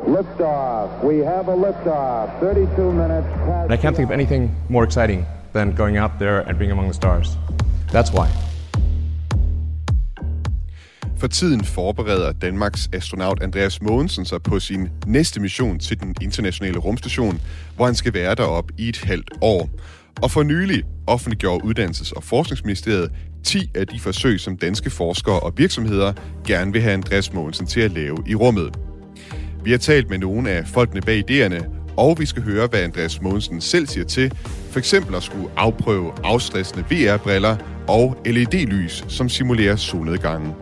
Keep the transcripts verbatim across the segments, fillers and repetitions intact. Liftoff. We have a liftoff. thirty-two minutes past. And I can't think of anything more exciting than going out there and being among the stars. That's why. For tiden forbereder Danmarks astronaut Andreas Mogensen sig på sin næste mission til den internationale rumstation, hvor han skal være deroppe i et halvt år. Og for nylig offentliggjorde Uddannelses- og Forskningsministeriet ti af de forsøg, som danske forskere og virksomheder gerne vil have Andreas Mogensen til at lave i rummet. Vi har talt med nogle af folkene bag idéerne, og vi skal høre, hvad Andreas Mogensen selv siger til, for eksempel at skulle afprøve afstressende V R-briller og L E D-lys, som simulerer solnedgangen.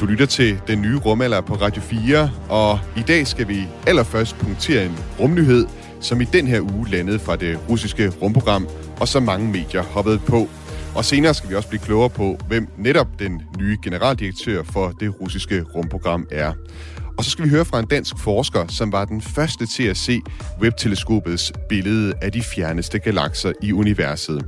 Du lytter til Den Nye Rumalder på Radio fire, og i dag skal vi allerførst punktere en rumnyhed, som i den her uge landede fra det russiske rumprogram, og så mange medier hoppede på. Og senere skal vi også blive klogere på, hvem netop den nye generaldirektør for det russiske rumprogram er. Og så skal vi høre fra en dansk forsker, som var den første til at se Webb-teleskopets billede af de fjerneste galakser i universet.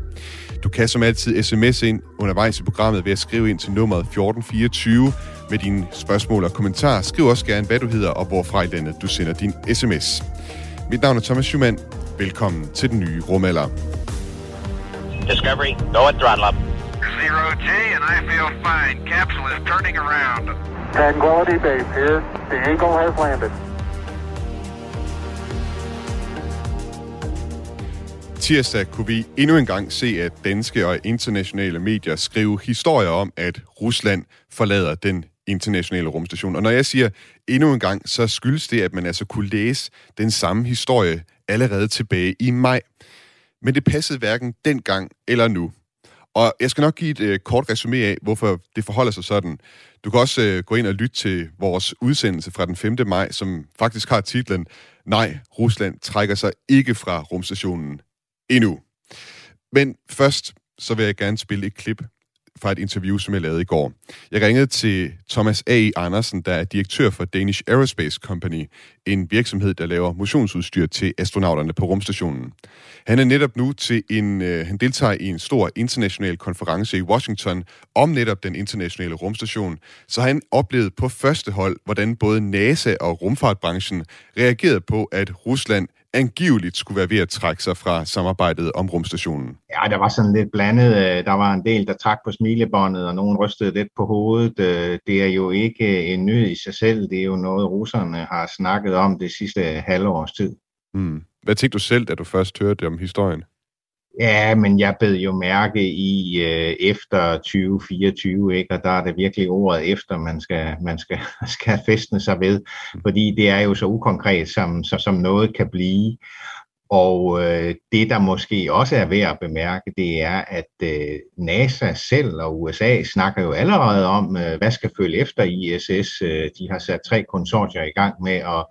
Du kan som altid sms ind undervejs i programmet ved at skrive ind til nummeret fjorten fireogtyve med dine spørgsmål og kommentarer. Skriv også gerne, hvad du hedder og hvorfra i landet du sender din sms. Mit navn er Thomas Schumann. Velkommen til Den Nye Rumalder. Discovery, go and throttle up. Zero G, and I feel fine. Capsule is turning around. Tranquility Base here. The Eagle has landed. Tirsdag kunne vi endnu engang se, at danske og internationale medier skrev historier om, at Rusland forlader den internationale rumstation. Og når jeg siger endnu engang, så skyldes det, at man altså kunne læse den samme historie allerede tilbage i maj. Men det passede hverken dengang eller nu. Og jeg skal nok give et øh, kort resumé af, hvorfor det forholder sig sådan. Du kan også øh, gå ind og lytte til vores udsendelse fra den femte maj, som faktisk har titlen "Nej, Rusland trækker sig ikke fra rumstationen endnu". Men først så vil jeg gerne spille et klip fra et interview, som jeg lavede i går. Jeg ringede til Thomas A. E. Andersen, der er direktør for Danish Aerospace Company, en virksomhed, der laver motionsudstyr til astronauterne på rumstationen. Han er netop nu til en, øh, han deltager i en stor international konference i Washington om netop den internationale rumstation, så han oplevede på første hold, hvordan både NASA og rumfartbranchen reagerede på, at Rusland angiveligt skulle være ved at trække sig fra samarbejdet om rumstationen. Ja, der var sådan lidt blandet. Der var en del, der trak på smilebåndet, og nogen rystede lidt på hovedet. Det er jo ikke en nyhed i sig selv. Det er jo noget, russerne har snakket om det sidste halve års tid. Hmm. Hvad tænkte du selv, da du først hørte om historien? Ja, men jeg bed jo mærke i øh, efter tyve fireogtyve, ikke? Og der er det virkelig ordet efter, man skal, man skal, skal fæstne sig ved, fordi det er jo så ukonkret, som, som noget kan blive. Og øh, det, der måske også er værd at bemærke, det er, at øh, NASA selv og U S A snakker jo allerede om, øh, hvad skal følge efter I S S. Øh, de har sat tre konsortier i gang med at,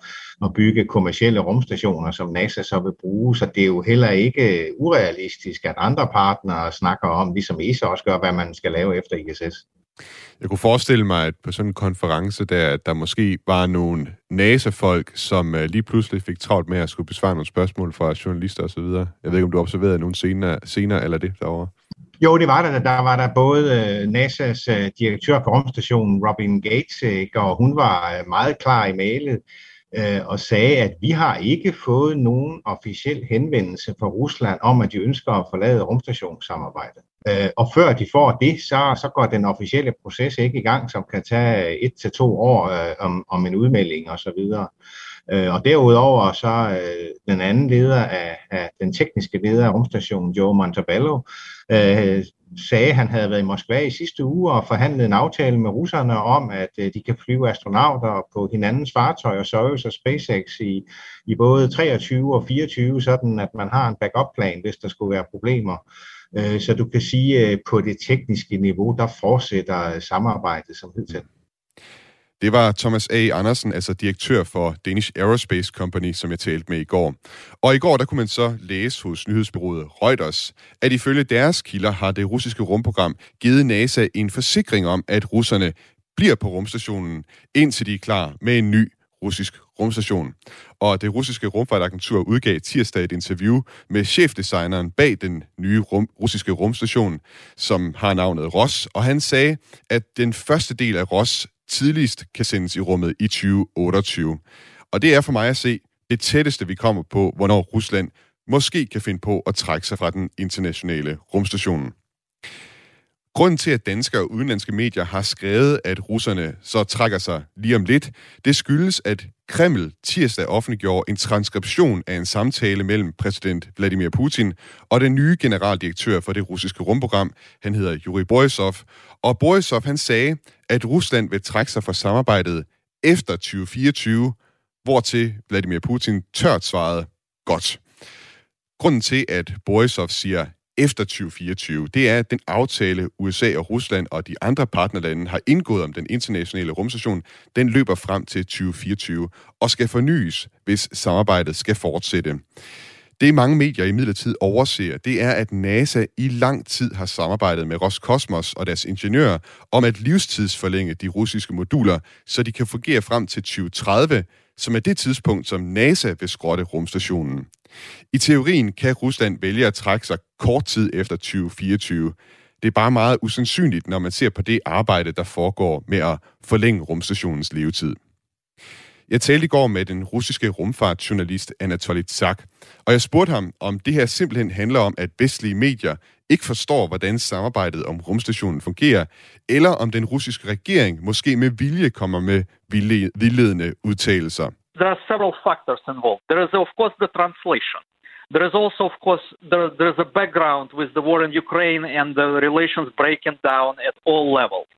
at bygge kommercielle rumstationer, som NASA så vil bruge. Så det er jo heller ikke urealistisk, at andre partnere snakker om, ligesom E S A også gør, hvad man skal lave efter I S S. Jeg kunne forestille mig, at på sådan en konference, der, der måske var nogle NASA-folk, som lige pludselig fik travlt med at skulle besvare nogle spørgsmål fra journalister osv. Jeg ved ikke, om du observerede nogen senere, senere eller det derovre? Jo, det var der. Der var der både N A S A's direktør for rumstationen, Robyn Gatens, og hun var meget klar i mailet og sagde, at vi har ikke fået nogen officiel henvendelse fra Rusland om, at de ønsker at forlade rumstationssamarbejdet. Og før de får det, så, så går den officielle proces ikke i gang, som kan tage et til to år øh, om, om en udmelding osv. Og, øh, og derudover så øh, den anden leder af, af den tekniske leder af rumstationen, Joe Montebello, øh, sagde, at han havde været i Moskva i sidste uge og forhandlet en aftale med russerne om, at øh, de kan flyve astronauter på hinandens fartøjer, Soyuz og SpaceX i, i både treogtyve og fireogtyve, sådan at man har en backup-plan, hvis der skulle være problemer. Så du kan sige, at på det tekniske niveau, der fortsætter samarbejdet som hidtil. Det var Thomas A. Andersen, altså direktør for Danish Aerospace Company, som jeg talte med i går. Og i går, der kunne man så læse hos nyhedsbureauet Reuters, at ifølge deres kilder har det russiske rumprogram givet NASA en forsikring om, at russerne bliver på rumstationen, indtil de er klar med en ny russisk rumstation. Og det russiske rumfartagentur udgav tirsdag et interview med chefdesigneren bag den nye rum, russiske rumstation, som har navnet Ros, og han sagde, at den første del af Ros tidligst kan sendes i rummet i tyve otteogtyve. Og det er for mig at se det tætteste, vi kommer på, hvornår Rusland måske kan finde på at trække sig fra den internationale rumstation. Grunden til, at danskere og udenlandske medier har skrevet, at russerne så trækker sig lige om lidt, det skyldes, at Kreml tirsdag offentliggjorde en transkription af en samtale mellem præsident Vladimir Putin og den nye generaldirektør for det russiske rumprogram, han hedder Yuri Borisov. Og Borisov han sagde, at Rusland vil trække sig fra samarbejdet efter tyve fireogtyve, hvortil Vladimir Putin tørt svarede godt. Grunden til, at Borisov siger efter tyve fireogtyve, det er, at den aftale U S A og Rusland og de andre partnerlande har indgået om den internationale rumstation, den løber frem til tyve fireogtyve og skal fornyes, hvis samarbejdet skal fortsætte. Det mange medier imidlertid overser, det er, at NASA i lang tid har samarbejdet med Roskosmos og deres ingeniører om at livstidsforlænge de russiske moduler, så de kan fungere frem til tyve tredive, som er det tidspunkt, som NASA vil skrotte rumstationen. I teorien kan Rusland vælge at trække sig kort tid efter tyve fireogtyve. Det er bare meget usandsynligt, når man ser på det arbejde, der foregår med at forlænge rumstationens levetid. Jeg talte i går med den russiske rumfartjournalist Anatoly Zak, og jeg spurgte ham, om det her simpelthen handler om, at vestlige medier ikke forstår, hvordan samarbejdet om rumstationen fungerer, eller om den russiske regering måske med vilje kommer med vildledende udtalelser. There are several factors involved. There is, of course, the translation. There is also, of course, there, there is a background with the war in Ukraine and the relations breaking down at all levels.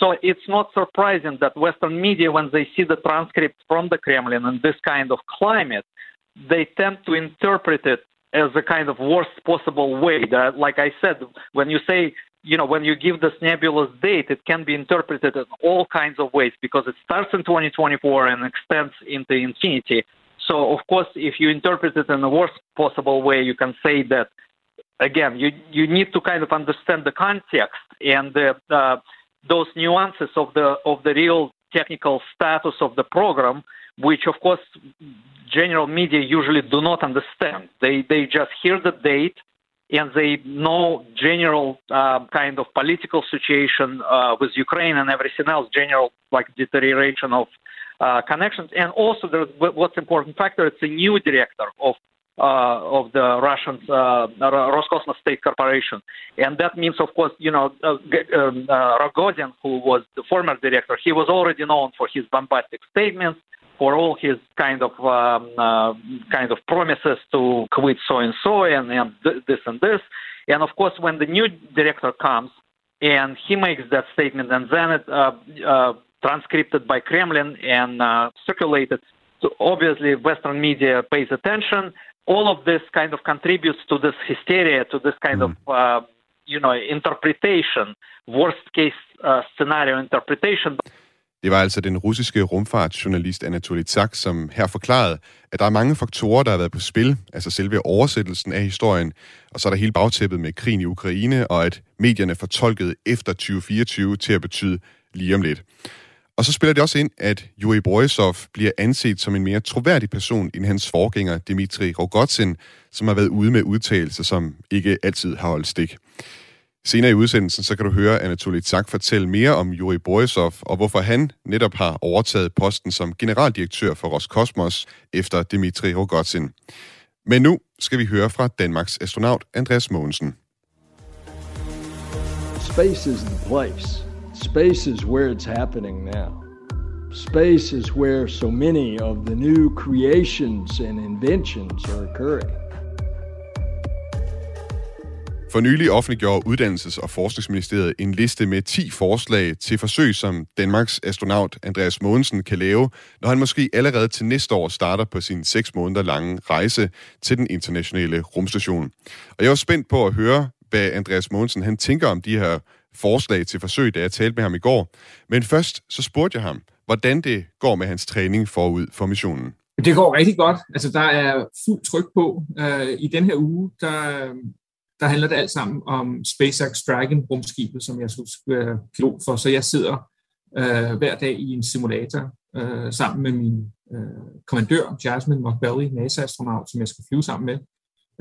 So it's not surprising that Western media, when they see the transcript from the Kremlin in this kind of climate, they tend to interpret it as a kind of worst possible way. That, like I said, when you say, you know, when you give this nebulous date, it can be interpreted in all kinds of ways because it starts in twenty twenty-four and extends into infinity. So, of course, if you interpret it in the worst possible way, you can say that, again, you you need to kind of understand the context and the, uh, those nuances of the of the real technical status of the program, which, of course, general media usually do not understand. They they just hear the date, and they know general uh, kind of political situation uh, with Ukraine and everything else, general like deterioration of uh, connections. And also, the, what's important factor, it's a new director of uh, of the Russian uh, Roscosmos State Corporation. And that means, of course, you know, uh, uh, Rogozin, who was the former director, he was already known for his bombastic statements, for all his kind of um, uh, kind of promises to quit so and so and, and th- this and this, and of course when the new director comes and he makes that statement and then it uh, uh, transcripted by Kremlin and uh, circulated, so obviously Western media pays attention. All of this kind of contributes to this hysteria, to this kind mm. of uh, you know interpretation, worst case uh, scenario interpretation. Det var altså den russiske rumfartsjournalist Anatoly Zak, som her forklarede, at der er mange faktorer, der har været på spil, altså selve oversættelsen af historien, og så er der hele bagtæppet med krigen i Ukraine, og at medierne fortolkede efter tyve fireogtyve til at betyde lige om lidt. Og så spiller det også ind, at Yuri Borisov bliver anset som en mere troværdig person end hans forgænger Dmitry Rogozin, som har været ude med udtalelser, som ikke altid har holdt stik. Senere i udsendelsen, så kan du høre Anatoly Zak fortælle mere om Yuri Borisov, og hvorfor han netop har overtaget posten som generaldirektør for Roskosmos efter Dmitry Rogozin. Men nu skal vi høre fra Danmarks astronaut Andreas Mogensen. Space is the place. Space is where it's happening now. Space is where so many of the new creations and inventions are occurring. For nylig offentliggjorde Uddannelses- og Forskningsministeriet en liste med ti forslag til forsøg, som Danmarks astronaut Andreas Mogensen kan lave, når han måske allerede til næste år starter på sin seks måneder lange rejse til den internationale rumstation. Og jeg var spændt på at høre, hvad Andreas Mogensen han tænker om de her forslag til forsøg, da jeg talte med ham i går. Men først så spurgte jeg ham, hvordan det går med hans træning forud for missionen. Det går rigtig godt. Altså, der er fuld tryk på. I den her uge, der... Der handler det alt sammen om SpaceX Dragon-rumskibet, som jeg er pilot for. Så jeg sidder øh, hver dag i en simulator øh, sammen med min øh, kommandør, Jasmin Moghbeli, NASA-astronaut, som jeg skal flyve sammen med.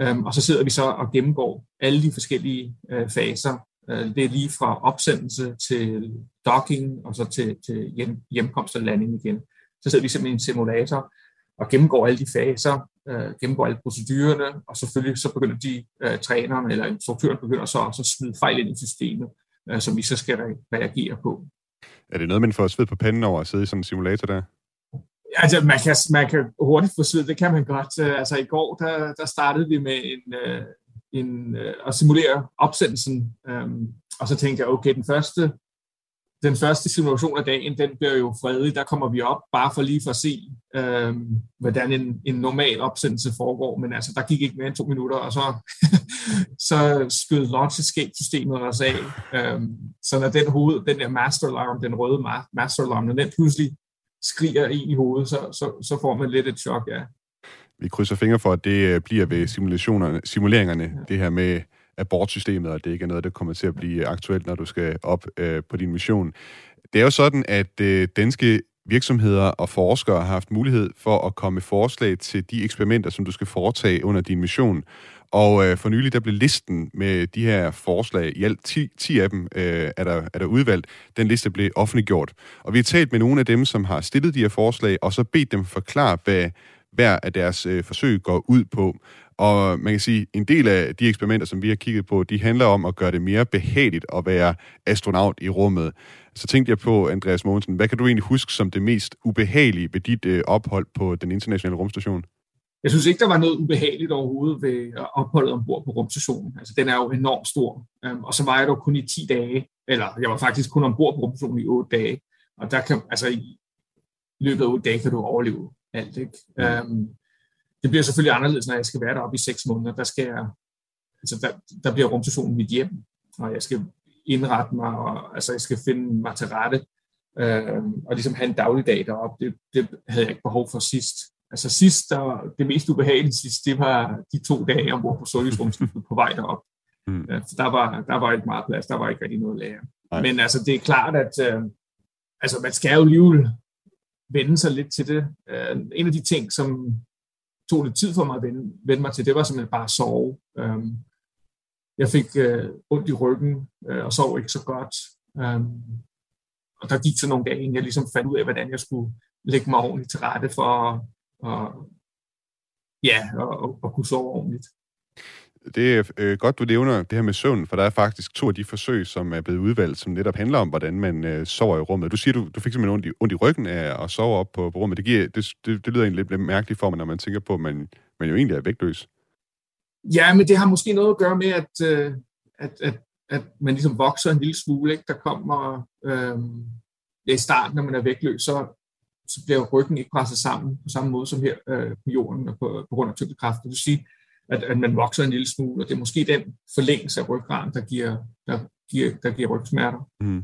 Øhm, og så sidder vi så og gennemgår alle de forskellige øh, faser. Øh, det er lige fra opsendelse til docking og så til, til hjem, hjemkomst og landing igen. Så sidder vi simpelthen i en simulator og gennemgår alle de faser, øh, gennemgår alle procedurerne, og selvfølgelig så begynder de øh, træneren eller instruktøren begynder så også at smide fejl ind i systemet, øh, som vi så skal reagere på. Er det noget, man får sved på panden over at sidde i sådan en simulator der? Altså, man kan, man kan hurtigt få sved, det kan man godt. Altså, i går, der, der startede vi med en, en, at simulere opsendelsen, og så tænkte jeg, okay, den første, den første simulation af dagen, den bliver jo fredelig, der kommer vi op, bare for lige for at se, øhm, hvordan en, en normal opsendelse foregår, men altså, der gik ikke mere end to minutter, og så, så skød launch-escape-systemet os af, øhm, så når den hoved, den der master alarm, den røde master alarm, når den pludselig skriger en i hovedet, så, så, så får man lidt et chok, ja. Vi krydser fingre for, at det bliver ved simulationerne, simuleringerne, ja. Det her med abortsystemet, og det ikke er noget, der kommer til at blive aktuelt, når du skal op øh, på din mission. Det er jo sådan, at øh, danske virksomheder og forskere har haft mulighed for at komme med forslag til de eksperimenter, som du skal foretage under din mission. Og øh, for nylig, der blev listen med de her forslag, i alt ti, ti af dem øh, er, der, er der udvalgt, den liste blev offentliggjort. Og vi har talt med nogle af dem, som har stillet de her forslag, og så bedt dem forklare, hvad hver af deres øh, forsøg går ud på. Og man kan sige, at en del af de eksperimenter, som vi har kigget på, de handler om at gøre det mere behageligt at være astronaut i rummet. Så tænkte jeg på, Andreas Mogensen, hvad kan du egentlig huske som det mest ubehagelige ved dit øh, ophold på den internationale rumstation? Jeg synes ikke, der var noget ubehageligt overhovedet ved opholdet ombord på rumstationen. Altså, den er jo enormt stor, og så var jeg dog kun i ti dage, eller jeg var faktisk kun ombord på rumstationen i otte dage, og der kan, altså i løbet af otte dage kan du overleve alt, ikke? Ja. Um, det bliver selvfølgelig anderledes, når jeg skal være deroppe i seks måneder. Der, skal jeg, altså der, der bliver rumstationen mit hjem, og jeg skal indrette mig, og altså jeg skal finde mig til rette, um, og ligesom have en dagligdag deroppe. Det, det havde jeg ikke behov for sidst. Altså sidst, der, det mest ubehagelige sidst, det var de to dage ombord på Soyuz-rumskibet på vej derop. Mm. Der, var, der var ikke meget plads, der var ikke rigtig noget lære. Nej. Men altså, det er klart, at øh, altså, man skal jo alligevel vende sig lidt til det. Øh, en af de ting, som tog lidt tid for mig at vende, vende mig til, det var simpelthen bare at sove. Øh, jeg fik øh, ondt i ryggen øh, og sov ikke så godt. Øh, og der gik så nogle dage, inden jeg ligesom fandt ud af, hvordan jeg skulle lægge mig ordentligt til rette for og ja, og, og, og kunne sove ordentligt. Det er øh, godt, du nævner det her med søvn, for der er faktisk to af de forsøg, som er blevet udvalgt, som netop handler om, hvordan man øh, sover i rummet. Du siger, du, du fik simpelthen ondt i, ondt i ryggen af at sove op på, på rummet. Det, giver, det, det, det lyder egentlig lidt mærkeligt for mig, når man tænker på, at man, man jo egentlig er vægtløs. Ja, men det har måske noget at gøre med, at, øh, at, at, at man ligesom vokser en lille smule, ikke? Der kommer øh, ja, i starten, når man er vægtløs, så så bliver ryggen ikke presset sammen på samme måde som her øh, på jorden og på, på grund af tyngdekraften. Det vil sige, at, at man vokser en lille smule, og det er måske den forlængelse af ryggraden, der giver, der giver, der giver rygsmerter. Mm.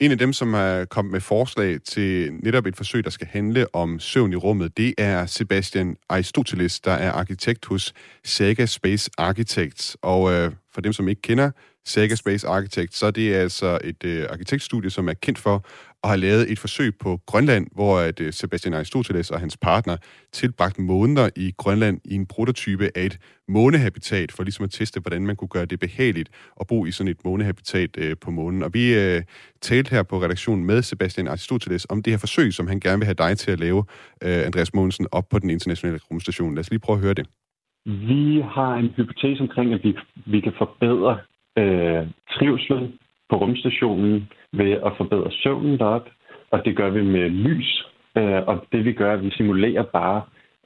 En af dem, som er kommet med forslag til netop et forsøg, der skal handle om søvn i rummet, det er Sebastian Aristotelis, der er arkitekt hos Saga Space Architects. Og øh, for dem, som ikke kender Saga Space Architects, så det er altså et øh, arkitektstudie, som er kendt for og har lavet et forsøg på Grønland, hvor at Sebastian Aristotelis og hans partner tilbragte måneder i Grønland i en prototype af et månehabitat, for ligesom at teste, hvordan man kunne gøre det behageligt at bo i sådan et månehabitat øh, på månen. Og vi øh, talte her på redaktionen med Sebastian Aristotelis om det her forsøg, som han gerne vil have dig til at lave, øh, Andreas Mogensen, op på den internationale rumstation. Lad os lige prøve at høre det. Vi har en hypotese omkring, at vi, vi kan forbedre øh, trivsel på rumstationen ved at forbedre søvnen derop, og det gør vi med lys, øh, og det vi gør, at vi simulerer bare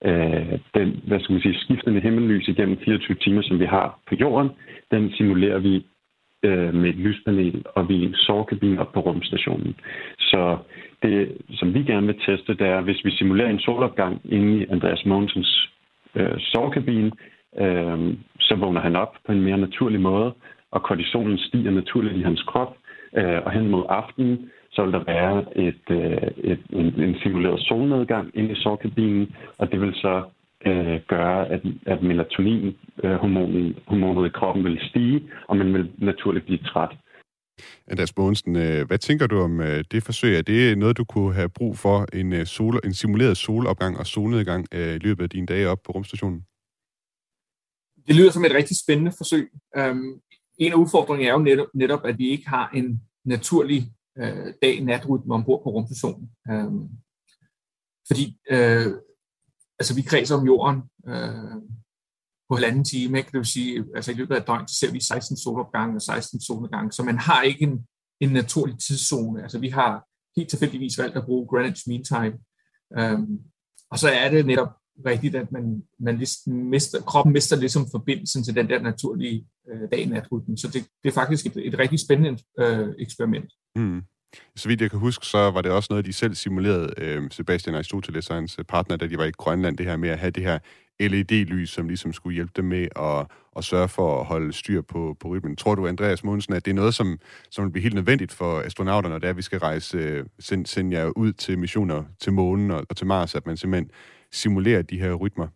øh, den, hvad skal man sige, skiftende himmellys igennem fireogtyve timer, som vi har på jorden, den simulerer vi øh, med et lyspanel, og vi er en sovekabine op på rumstationen. Så det, som vi gerne vil teste, det er, hvis vi simulerer en solopgang inde i Andreas Mogensens øh, sovekabine, øh, så vågner han op på en mere naturlig måde, og kortisolen stiger naturligt i hans krop, øh, og hen mod aftenen, så vil der være et, øh, et, en, en simuleret solnedgang inde i sovekabinen, og det vil så øh, gøre, at, at melatonin-hormonet øh, i kroppen vil stige, og man vil naturligt blive træt. Andreas Mogensen, hvad tænker du om det forsøg? Er det noget, du kunne have brug for, en, sol, en simuleret solopgang og solnedgang øh, i løbet af dine dage op på rumstationen? Det lyder som et rigtig spændende forsøg. Um En af udfordringerne er jo netop, netop, at vi ikke har en naturlig øh, dag-natrytme ombord på rumstationen. Øhm, fordi øh, altså vi kredser om jorden øh, på halvanden time, ikke? Det vil sige, altså i løbet af et døgn, så ser vi seksten solopgange og seksten solnedgange, så man har ikke en, en naturlig tidszone. Altså vi har helt tilfældigvis valgt at bruge Greenwich Mean Time. Øhm, og så er det netop rigtigt, at man, man mister, kroppen mister ligesom forbindelsen til den der naturlige øh, dag-nat-rytmen. Så det, det er faktisk et, et rigtig spændende øh, eksperiment. Mm. Så vidt jeg kan huske, så var det også noget, de selv simulerede, øh, Sebastian Aristotelis og hans partner, da de var i Grønland, det her med at have det her L E D-lys, som ligesom skulle hjælpe dem med at, at sørge for at holde styr på, på rytmen. Tror du, Andreas Mogensen, at det er noget, som, som vil blive helt nødvendigt for astronauterne, når det er, at vi skal rejse, send, sende jer ud til missioner til månen og, og til Mars, at man simpelthen simulerer de her rytmer?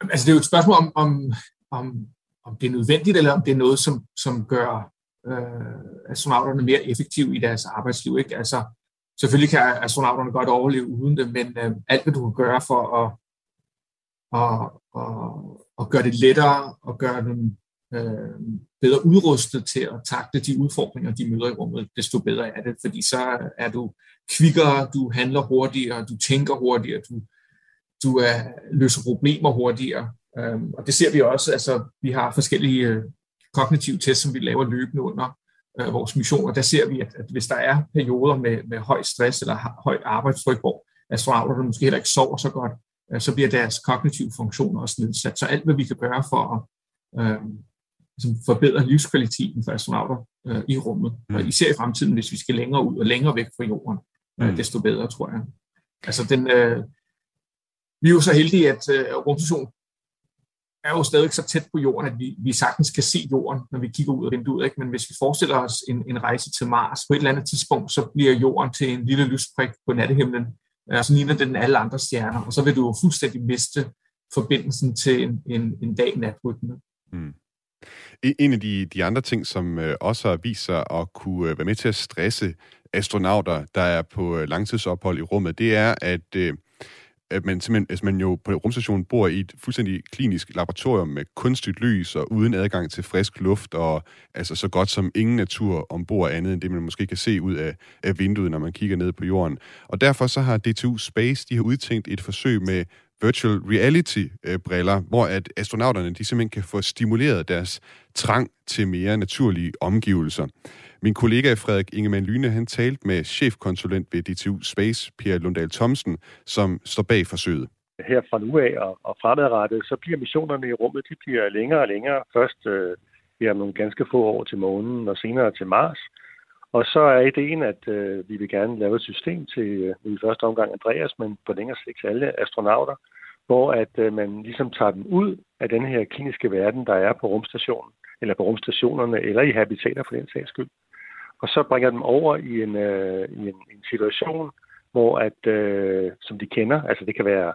Altså, det er jo et spørgsmål om, om, om, om det er nødvendigt, eller om det er noget, som, som gør øh, astronauterne mere effektive i deres arbejdsliv, ikke? Altså, selvfølgelig kan astronauterne godt overleve uden det, men øh, alt, hvad du kan gøre for at Og, og, og gøre det lettere og gøre dem øh, bedre udrustet til at takle de udfordringer, de møder i rummet, desto bedre er det, fordi så er du kvikkere, du handler hurtigere, du tænker hurtigere, du, du er, løser problemer hurtigere. Øhm, og det ser vi også, altså vi har forskellige øh, kognitive tests, som vi laver løbende under øh, vores missioner. Der ser vi, at, at hvis der er perioder med, med høj stress eller højt arbejdstryk, hvor astronauterne måske heller ikke sover så godt, så bliver deres kognitive funktioner også nedsat. Så alt, hvad vi kan gøre for at øh, ligesom forbedre livskvaliteten for astronauter øh, i rummet, og især i fremtiden, hvis vi skal længere ud og længere væk fra jorden, øh, desto bedre, tror jeg. Altså, den, øh, vi er jo så heldige, at øh, rumstationen er jo stadig så tæt på jorden, at vi, vi sagtens kan se jorden, når vi kigger ud af vinduet, ikke? Men hvis vi forestiller os en, en rejse til Mars, på et eller andet tidspunkt, så bliver jorden til en lille lysprik på nattehimlen, og så ligner det den alle andre stjerner, og så vil du jo fuldstændig miste forbindelsen til en, en, en dag-nat-rytme. Mm. En af de, de andre ting, som også har vist sig at kunne være med til at stresse astronauter, der er på langtidsophold i rummet, det er, at, at man simpelthen, altså man jo på rumstationen bor i et fuldstændig klinisk laboratorium med kunstigt lys og uden adgang til frisk luft, og altså så godt som ingen natur ombord andet end det, man måske kan se ud af, af vinduet, når man kigger ned på jorden. Og derfor så har D T U Space, de har udtænkt et forsøg med virtual reality-briller, hvor at astronauterne de simpelthen kan få stimuleret deres trang til mere naturlige omgivelser. Min kollega Frederik Ingemann Lyne, han talte med chefkonsulent ved D T U Space, Pia Lundahl Thomsen, som står bag forsøget. Her fra nu af og fremadrettet, så bliver missionerne i rummet, de bliver længere og længere. Først øh, bliver nogle ganske få år til månen og senere til Mars. Og så er ideen, at øh, vi vil gerne lave et system til øh, i første omgang Andreas, men på længere sigt til alle astronauter, hvor at øh, man ligesom tager dem ud af den her kliniske verden, der er på rumstationen, eller på rumstationerne, eller i habitater for den sags skyld. Og så bringer dem over i en, øh, i en, en situation, hvor at, øh, som de kender, altså det kan være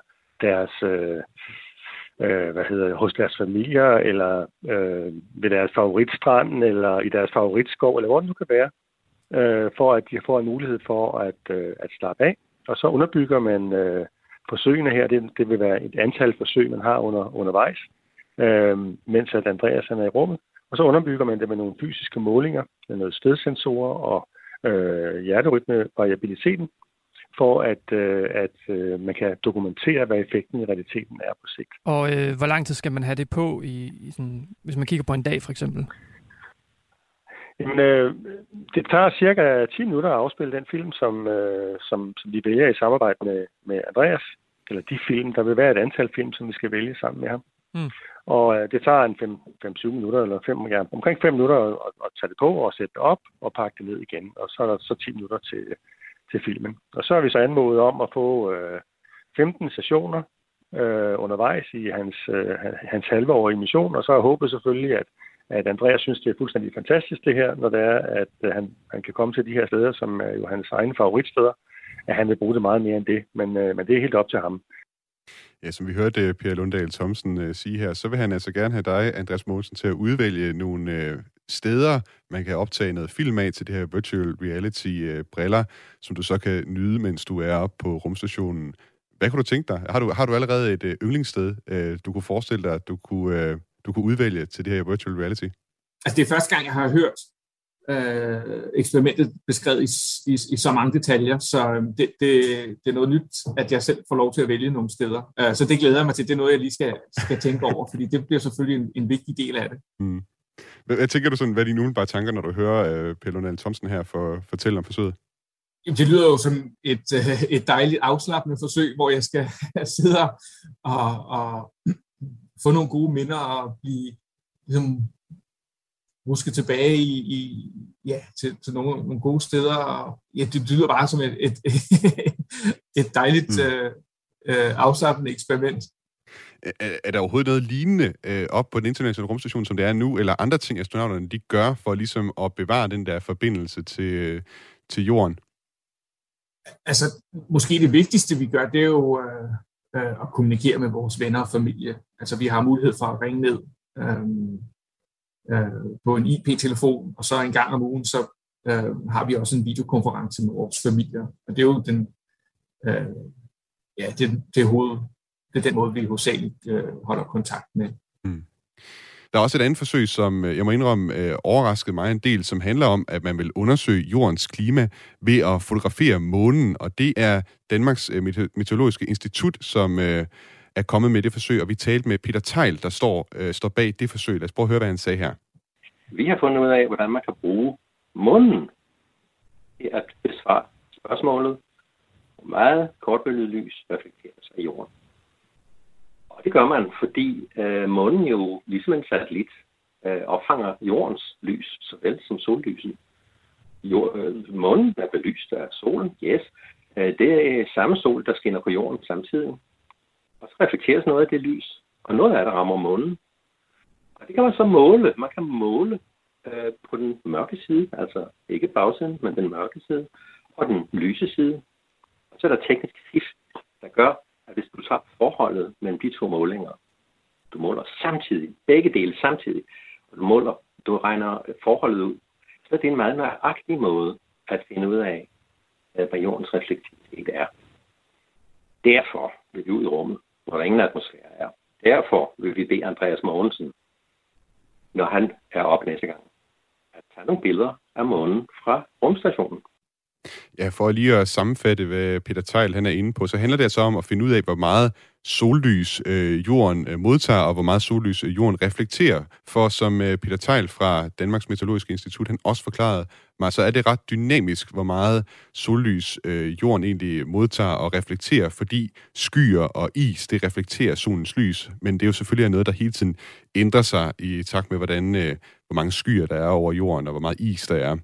deres, øh, øh, hvad hedder, hos deres familier, eller øh, ved deres favoritstrand, eller i deres favoritskov, eller hvor det nu kan være, øh, for at de får en mulighed for at, øh, at slappe af. Og så underbygger man øh, forsøgene her, det, det vil være et antal forsøg, man har under, undervejs, øh, mens at Andreas er i rummet. Og så underbygger man det med nogle fysiske målinger, med noget stedsensorer og øh, hjerterytmevariabiliteten, for at, øh, at øh, man kan dokumentere, hvad effekten i realiteten er på sigt. Og øh, hvor lang tid skal man have det på, i, i sådan, hvis man kigger på en dag for eksempel? Jamen, øh, det tager cirka ti minutter at afspille den film, som, øh, som, som vi vælger i samarbejde med, med Andreas. Eller de film, der vil være et antal film, som vi skal vælge sammen med ham. Mm. Og øh, det tager en fem til syv minutter, eller fem, ja, omkring fem minutter at, at tage det på og sætte det op og pakke det ned igen. Og så er der så ti minutter til, til filmen. Og så har vi så anmodet om at få øh, femten sessioner øh, undervejs i hans, øh, hans halveårige mission. Og så har jeg håbet selvfølgelig, at, at Andreas synes, det er fuldstændig fantastisk det her, når det er, at øh, han, han kan komme til de her steder, som er jo hans egne favoritsteder, at han vil bruge det meget mere end det. Men, øh, men det er helt op til ham. Ja, som vi hørte Pia Lundahl Thomsen sige her, så vil han altså gerne have dig, Andreas Mogensen, til at udvælge nogle steder, man kan optage noget film af til det her virtual reality-briller, som du så kan nyde, mens du er oppe på rumstationen. Hvad kunne du tænke dig? Har du, har du allerede et yndlingssted, du kunne forestille dig, du kunne, du kunne udvælge til det her virtual reality? Altså, det er første gang, jeg har hørt øh, eksperimentet beskrevet i, i, i så mange detaljer, så det, det, det er noget nyt, at jeg selv får lov til at vælge nogle steder. Øh, så det glæder jeg mig til. Det er noget, jeg lige skal, skal tænke over, fordi det bliver selvfølgelig en, en vigtig del af det. Mm. Hvad tænker du sådan, hvad er dine umiddelbare tanker, når du hører øh, Pia Lundahl Thomsen her for, fortælle om forsøget? Jamen, det lyder jo som et, øh, et dejligt afslappende forsøg, hvor jeg skal sidde og, og få nogle gode minder og blive ligesom, måske tilbage i, i ja, til, til nogle, nogle gode steder. Og, ja, det lyder bare som et, et, et dejligt mm. øh, afslappende eksperiment. Er der overhovedet noget lignende øh, op på den internationale rumstation, som det er nu, eller andre ting, astronauterne de gør for ligesom at bevare den der forbindelse til, til jorden? Altså, måske det vigtigste, vi gør, det er jo øh, øh, at kommunikere med vores venner og familie. Altså, vi har mulighed for at ringe ned øh, øh, på en I P-telefon, og så en gang om ugen, så øh, har vi også en videokonference med vores familier. Og det er jo den, øh, ja, det, det hoved. Det er den måde, vi hovedsageligt øh, holder kontakt med. Mm. Der er også et andet forsøg, som jeg må indrømme øh, overraskede mig en del, som handler om, at man vil undersøge jordens klima ved at fotografere månen, og det er Danmarks øh, Meteorologiske Institut, som øh, er kommet med det forsøg, og vi talte med Peter Theil, der står, øh, står bag det forsøg. Lad os prøve at høre, hvad han sagde her. Vi har fundet ud af, hvordan man kan bruge månen til at besvare spørgsmålet, hvor meget kortbølget lys reflekterer sig i jorden. Og det gør man, fordi øh, månen jo ligesom en satellit øh, opfanger jordens lys, såvel som sollyset. Jord, øh, månen er belyst af solen, yes. Øh, det er samme sol, der skinner på jorden samtidig. Og så reflekteres noget af det lys, og noget af det rammer månen. Og det kan man så måle. Man kan måle øh, på den mørke side, altså ikke bagsiden, men den mørke side, og den lyse side. Og så er der teknisk skift, der gør, at hvis du tager forholdet mellem de to målinger, du måler samtidig, begge dele samtidig, og du måler, du regner forholdet ud, så er det en meget nøjagtig måde at finde ud af, hvad jordens reflektivitet er. Derfor vil vi ud i rummet, hvor der ingen atmosfære er. Derfor vil vi bede Andreas Mogensen, når han er op næste gang, at tage nogle billeder af månen fra rumstationen. Ja, for lige at sammenfatte, hvad Peter Theil han er inde på, så handler det altså om at finde ud af, hvor meget sollys øh, jorden øh, modtager, og hvor meget sollys øh, jorden reflekterer. For som øh, Peter Theil fra Danmarks Meteorologiske Institut, han også forklarede mig, så er det ret dynamisk, hvor meget sollys øh, jorden egentlig modtager og reflekterer, fordi skyer og is, det reflekterer solens lys. Men det er jo selvfølgelig noget, der hele tiden ændrer sig i takt med, hvordan, øh, hvor mange skyer der er over jorden, og hvor meget is der er.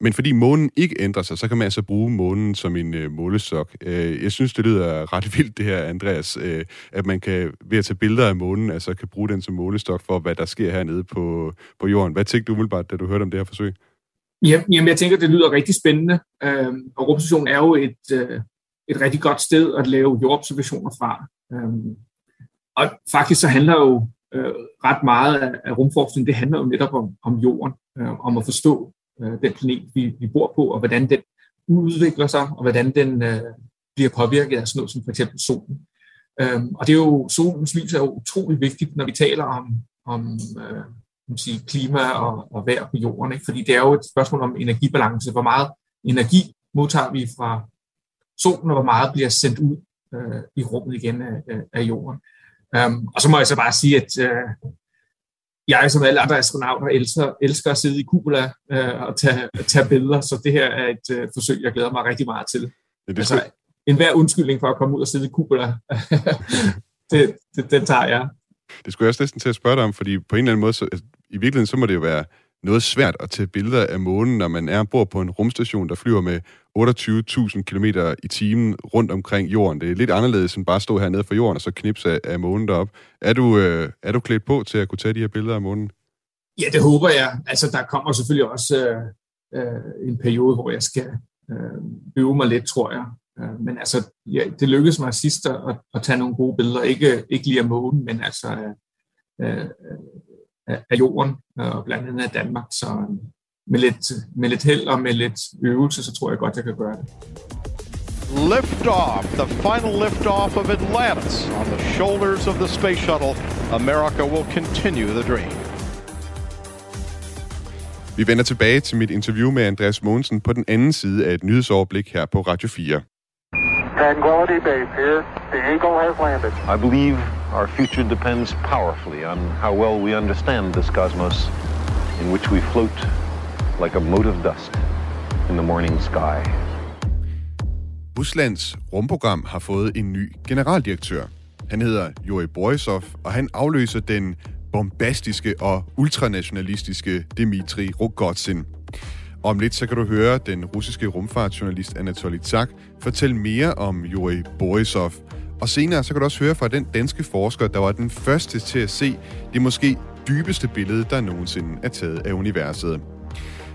Men fordi månen ikke ændrer sig, så kan man altså bruge månen som en øh, målestok. Øh, jeg synes, det lyder ret vildt, det her, Andreas, øh, at man kan ved at tage billeder af månen, altså kan bruge den som målestok for, hvad der sker hernede på, på jorden. Hvad tænkte du umiddelbart, da du hørte om det her forsøg? Jamen, jeg tænker, det lyder rigtig spændende. Øh, og rumstationen er jo et, øh, et rigtig godt sted at lave jordobservationer fra. Øh, og faktisk så handler jo øh, ret meget af, af rumforskning, det handler jo netop om, om jorden, øh, om at forstå den planet, vi, vi bor på, og hvordan den udvikler sig, og hvordan den øh, bliver påvirket af sådan noget som for eksempel solen. Øhm, og det er jo, solens lys er jo utrolig vigtigt, når vi taler om, om øh, man siger, klima og, og vejr på jorden, ikke? Fordi det er jo et spørgsmål om energibalance. Hvor meget energi modtager vi fra solen, og hvor meget bliver sendt ud øh, i rummet igen af, af jorden. Øhm, og så må jeg så bare sige, at øh, jeg som alle andre astronauter elsker, elsker at sidde i Kula øh, og tage, tage billeder, så det her er et øh, forsøg, jeg glæder mig rigtig meget til. Ja, det altså, skal... enhver undskyldning for at komme ud og sidde i Kula, det, det, den tager jeg. Det skulle jeg også næsten til at spørge dig om, fordi på en eller anden måde, så, altså, i virkeligheden så må det jo være noget svært at tage billeder af månen, når man er ombord på en rumstation, der flyver med otteogtyve tusind kilometer i timen rundt omkring jorden. Det er lidt anderledes end bare at stå hernede for jorden og så knipse af månen derop. Er du, øh, er du klædt på til at kunne tage de her billeder af månen? Ja, det håber jeg. Altså, der kommer selvfølgelig også øh, en periode, hvor jeg skal øh, øve mig lidt, tror jeg. Men altså, ja, det lykkedes mig sidst at, at tage nogle gode billeder. Ikke, ikke lige af månen, men altså... Øh, øh, af jorden, og blandt andet af Danmark. Så med lidt, med lidt held og med lidt øvelse, så tror jeg godt, jeg kan gøre det. Lift off, the final lift off of Atlantis on the shoulders of the space shuttle. America will continue the dream. Vi vender tilbage til mit interview med Andreas Mogensen på den anden side af et nyhedsoverblik her på Radio fire. Tranquility Base here. The Eagle has landed. I believe our future depends powerfully on how well we understand this cosmos in which we float like a mote of dust in the morning sky. Ruslands rumprogram har fået en ny generaldirektør. Han hedder Yuri Borisov, og han afløser den bombastiske og ultranationalistiske Dmitry Rogozin. Om lidt så kan du høre den russiske rumfartjournalist Anatoly Zak fortælle mere om Yuri Borisov. Og senere så kan du også høre fra den danske forsker, der var den første til at se det måske dybeste billede, der nogensinde er taget af universet.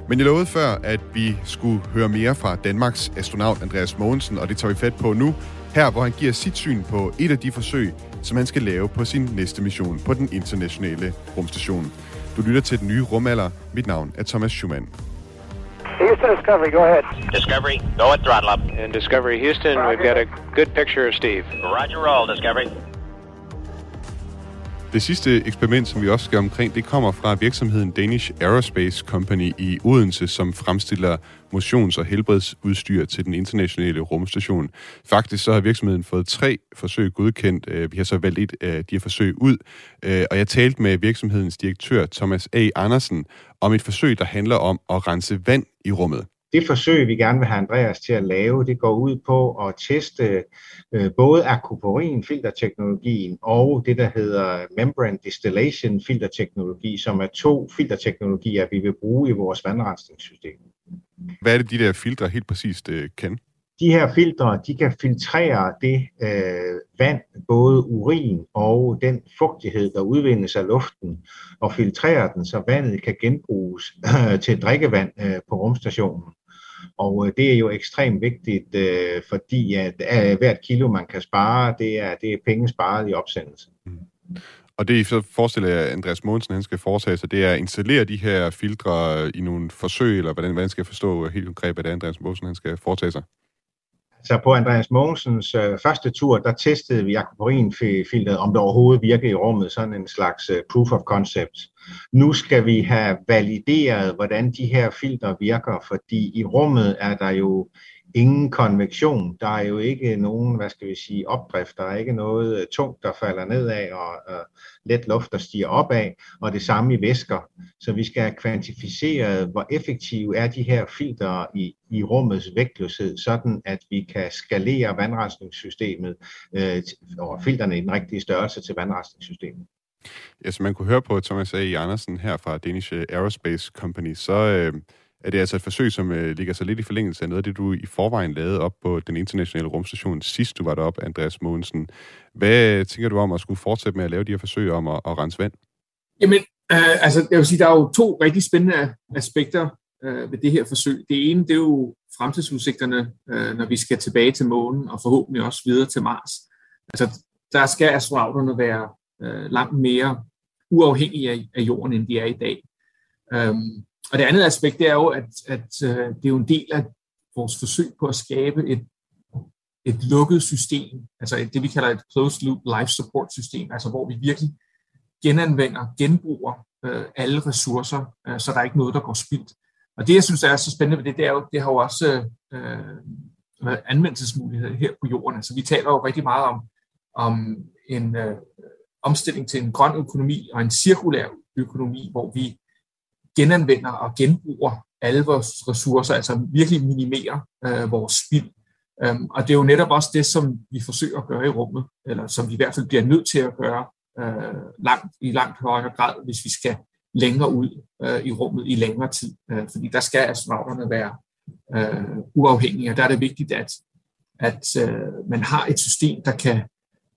Men jeg lovede før, at vi skulle høre mere fra Danmarks astronaut Andreas Mogensen, og det tager vi fat på nu, her hvor han giver sit syn på et af de forsøg, som han skal lave på sin næste mission på den internationale rumstation. Du lytter til Den Nye Rumalder. Mit navn er Thomas Schumann. Houston Discovery, go ahead. Discovery, go at throttle up. And Discovery Houston, we've got a good picture of Steve. Roger roll, Discovery. Det sidste eksperiment, som vi også skal omkring, det kommer fra virksomheden Danish Aerospace Company i Odense, som fremstiller motions- og helbredsudstyr til den internationale rumstation. Faktisk så har virksomheden fået tre forsøg godkendt. Vi har så valgt et af de her forsøg ud, og jeg talte med virksomhedens direktør Thomas A. E. Andersen om et forsøg, der handler om at rense vand i rummet. Det forsøg, vi gerne vil have Andreas til at lave, det går ud på at teste øh, både Aquaporin filterteknologien og det, der hedder Membrane Distillation filterteknologi, som er to filterteknologier, vi vil bruge i vores vandrensningssystem. Hvad er det, de der filtre helt præcist øh, kan? De her filtre, de kan filtrere det øh, vand, både urin og den fugtighed, der udvindes af luften, og filtrere den, så vandet kan genbruges øh, til drikkevand øh, på rumstationen. Og øh, det er jo ekstremt vigtigt, øh, fordi at, øh, hvert kilo, man kan spare, det er, det er penge sparet i opsendelse. Mm. Og det, så forestiller jeg, Andreas Mogensen, han skal foretage sig, det er at installere de her filtre i nogle forsøg, eller hvordan, hvordan skal jeg forstå helt konkret, hvad det er, Andreas Mogensen, han skal foretage sig? Så på Andreas Mogensens øh, første tur, der testede vi aquaporinfilteret, om det overhovedet virker i rummet, sådan en slags øh, proof of concept. Nu skal vi have valideret, hvordan de her filtre virker, fordi i rummet er der jo ingen konvektion. Der er jo ikke nogen, hvad skal vi sige, opdrift. Der er ikke noget øh, tungt, der falder nedad, og øh, let luft, der stiger opad, og det samme i væsker. Så vi skal have kvantificeret, hvor effektive er de her filtre i i rummets vægtløshed, sådan at vi kan skalere vandrensningssystemet øh, og filterne i den rigtige størrelse til vandrensningssystemet. Ja, som man kunne høre på Thomas A. E. Andersen her fra Danish Aerospace Company, så øh, er det altså et forsøg, som øh, ligger så lidt i forlængelse af noget af det, du i forvejen lavede op på den internationale rumstation sidst du var deroppe, Andreas Mogensen. Hvad tænker du om at skulle fortsætte med at lave de her forsøg om at, at rense vand? Jamen, øh, altså, jeg vil sige, der er jo to rigtig spændende aspekter ved det her forsøg. Det ene, det er jo fremtidsudsigterne, når vi skal tilbage til månen, og forhåbentlig også videre til Mars. Altså, der skal astronauterne være langt mere uafhængige af jorden, end de er i dag. Og det andet aspekt, det er jo, at, at det er jo en del af vores forsøg på at skabe et, et lukket system, altså det, vi kalder et closed loop life support system, altså hvor vi virkelig genanvender, genbruger alle ressourcer, så der er ikke noget, der går spildt. Og det, jeg synes, der er så spændende ved det, det er jo, det har jo også øh, anvendelsesmuligheder her på jorden. Altså, vi taler jo rigtig meget om, om en øh, omstilling til en grøn økonomi og en cirkulær økonomi, hvor vi genanvender og genbruger alle vores ressourcer, altså virkelig minimerer øh, vores spild. Øhm, og det er jo netop også det, som vi forsøger at gøre i rummet, eller som vi i hvert fald bliver nødt til at gøre øh, langt, i langt højere grad, hvis vi skal længere ud øh, i rummet i længere tid, øh, fordi der skal astronauterne være øh, uafhængige, og der er det vigtigt, at, at øh, man har et system, der kan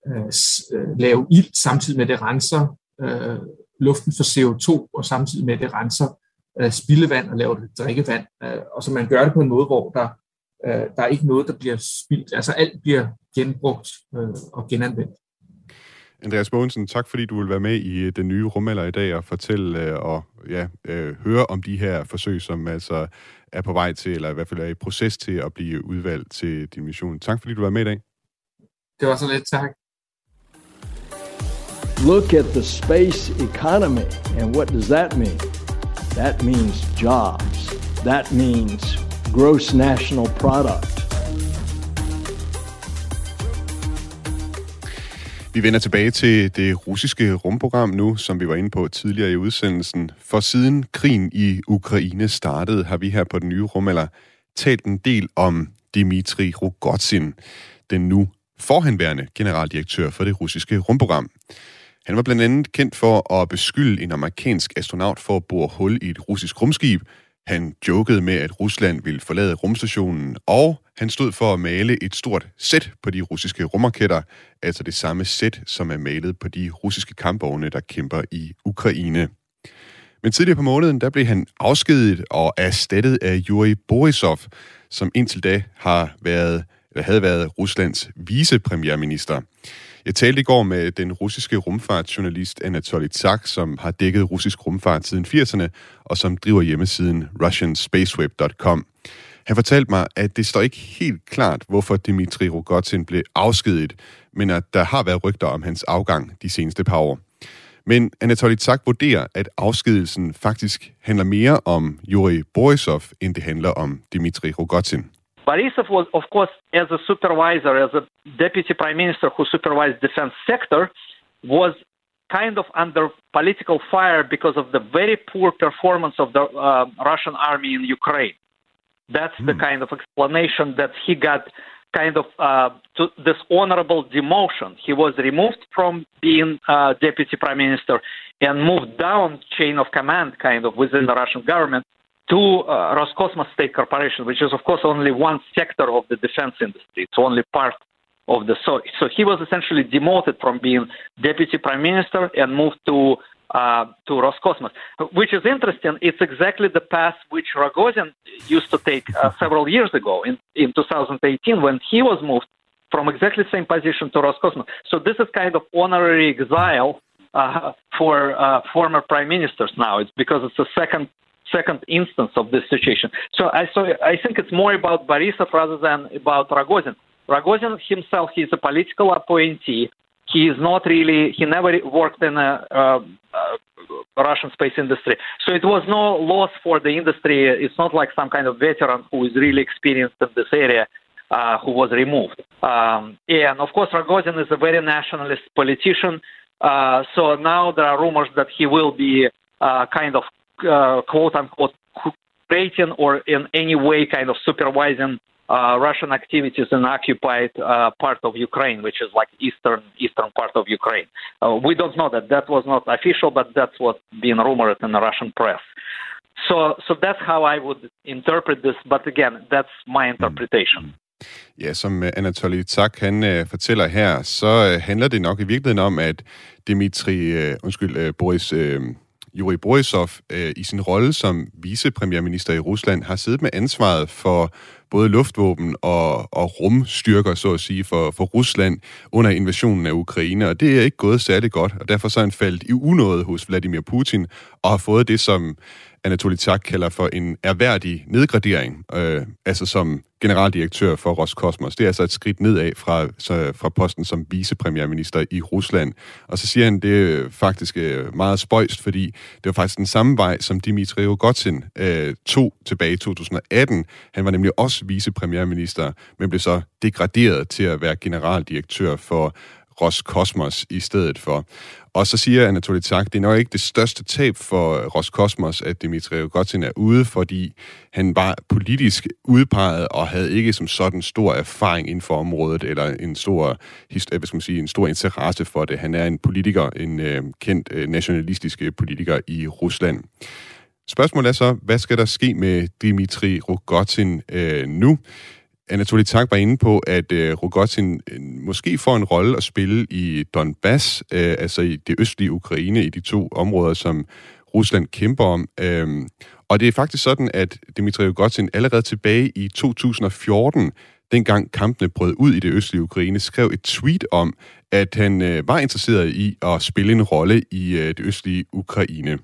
øh, s- lave ilt, samtidig med det renser øh, luften for C O to, og samtidig med det renser øh, spildevand og laver det drikkevand, øh, og så man gør det på en måde, hvor der, øh, der er ikke noget, der bliver spildt, altså alt bliver genbrugt øh, og genanvendt. Andreas Mogensen, tak fordi du vil være med i Den Nye Rumalder i dag og fortælle og ja, høre om de her forsøg, som altså er på vej til, eller i hvert fald er i proces til at blive udvalgt til din mission. Tak fordi du var med i dag. Det var så lidt, tak. Look at the space economy, and what does that mean? That means jobs. That means gross national product. Vi vender tilbage til det russiske rumprogram nu, som vi var inde på tidligere i udsendelsen. For siden krigen i Ukraine startede, har vi her på den nye rumalder talt en del om Dmitry Rogozin, den nu forhenværende generaldirektør for det russiske rumprogram. Han var blandt andet kendt for at beskylde en amerikansk astronaut for at bore hul i et russisk rumskib. Han jokede med, at Rusland ville forlade rumstationen, og han stod for at male et stort sæt på de russiske rumraketter, altså det samme sæt, som er malet på de russiske kampvogne, der kæmper i Ukraine. Men tidligere på måneden, der blev han afskediget og erstattet af Yuri Borisov, som indtil da har været, eller havde været Ruslands vicepremierminister. Jeg talte i går med den russiske rumfartsjournalist Anatoly Zak, som har dækket russisk rumfart siden firserne, og som driver hjemmesiden Russian Space Web punktum com. Han fortalte mig, at det står ikke helt klart, hvorfor Dmitry Rogozin blev afskediget, men at der har været rygter om hans afgang de seneste par år. Men Anatoly Zak vurderer, at afskedigelsen faktisk handler mere om Yuri Borisov, end det handler om Dmitry Rogozin. Borisov was, of course, as a supervisor, as a deputy prime minister who supervised the defense sector, was kind of under political fire because of the very poor performance of the uh, Russian army in Ukraine. That's mm. the kind of explanation that he got kind of uh, to this honorable demotion. He was removed from being uh, deputy prime minister and moved down chain of command kind of within the Russian government to uh, Roskosmos State Corporation, which is, of course, only one sector of the defense industry. It's only part of the Soyuz. So he was essentially demoted from being deputy prime minister and moved to uh, to Roscosmos, which is interesting. It's exactly the path which Rogozin used to take uh, several years ago in, in twenty eighteen when he was moved from exactly the same position to Roscosmos. So this is kind of honorary exile uh, for uh, former prime ministers now. It's because it's the second second instance of this situation. So I, so I think it's more about Borisov rather than about Rogozin. Rogozin himself, he's a political appointee. He is not really, he never worked in a uh, uh, Russian space industry. So it was no loss for the industry. It's not like some kind of veteran who is really experienced in this area uh, who was removed. Um, and of course, Rogozin is a very nationalist politician. Uh, so now there are rumors that he will be uh, kind of Uh, quote-unquote creating or in any way kind of supervising uh, Russian activities in occupied uh, part of Ukraine, which is like eastern eastern part of Ukraine. Uh, we don't know that. That was not official, but that's what's being rumored in the Russian press. So, so that's how I would interpret this, but again, that's my interpretation. Ja, som Anatoly Zak han øh, fortæller her, så øh, handler det nok i virkeligheden om, at Dmitry, øh, undskyld, øh, Boris... Øh, Yuri Borisov øh, i sin rolle som vicepremierminister i Rusland har siddet med ansvaret for både luftvåben og, og rumstyrker, så at sige, for, for Rusland under invasionen af Ukraine, og det er ikke gået særlig godt, og derfor så er han faldt i unåde hos Vladimir Putin og har fået det, som Anatoly Zak kalder for en erhverdig nedgradering, øh, altså som generaldirektør for Roskosmos. Det er altså et skridt nedad fra, så, fra posten som vicepremierminister i Rusland. Og så siger han, det er faktisk meget spøjst, fordi det var faktisk den samme vej, som Dmitry Rogozin øh, tog tilbage i to tusind atten. Han var nemlig også vicepremierminister, men blev så degraderet til at være generaldirektør for Roskosmos i stedet for. Og så siger Anatoly Zak, det er nok ikke det største tab for Roskosmos, at Dmitry Rogozin er ude, fordi han var politisk udpeget og havde ikke som sådan stor erfaring inden for området, eller en stor, hvad skal man sige, en stor interesse for det. Han er en politiker, en øh, kendt øh, nationalistisk politiker i Rusland. Spørgsmålet er så, hvad skal der ske med Dmitry Rogozin øh, nu? Anatoly Zak var inde på, at øh, Rogozin øh, måske får en rolle at spille i Donbass, øh, altså i det østlige Ukraine, i de to områder, som Rusland kæmper om. Øh, og det er faktisk sådan, at Dmitry Rogozin allerede tilbage i to tusind fjorten, dengang kampene brød ud i det østlige Ukraine, skrev et tweet om, at han øh, var interesseret i at spille en rolle i øh, det østlige Ukraine.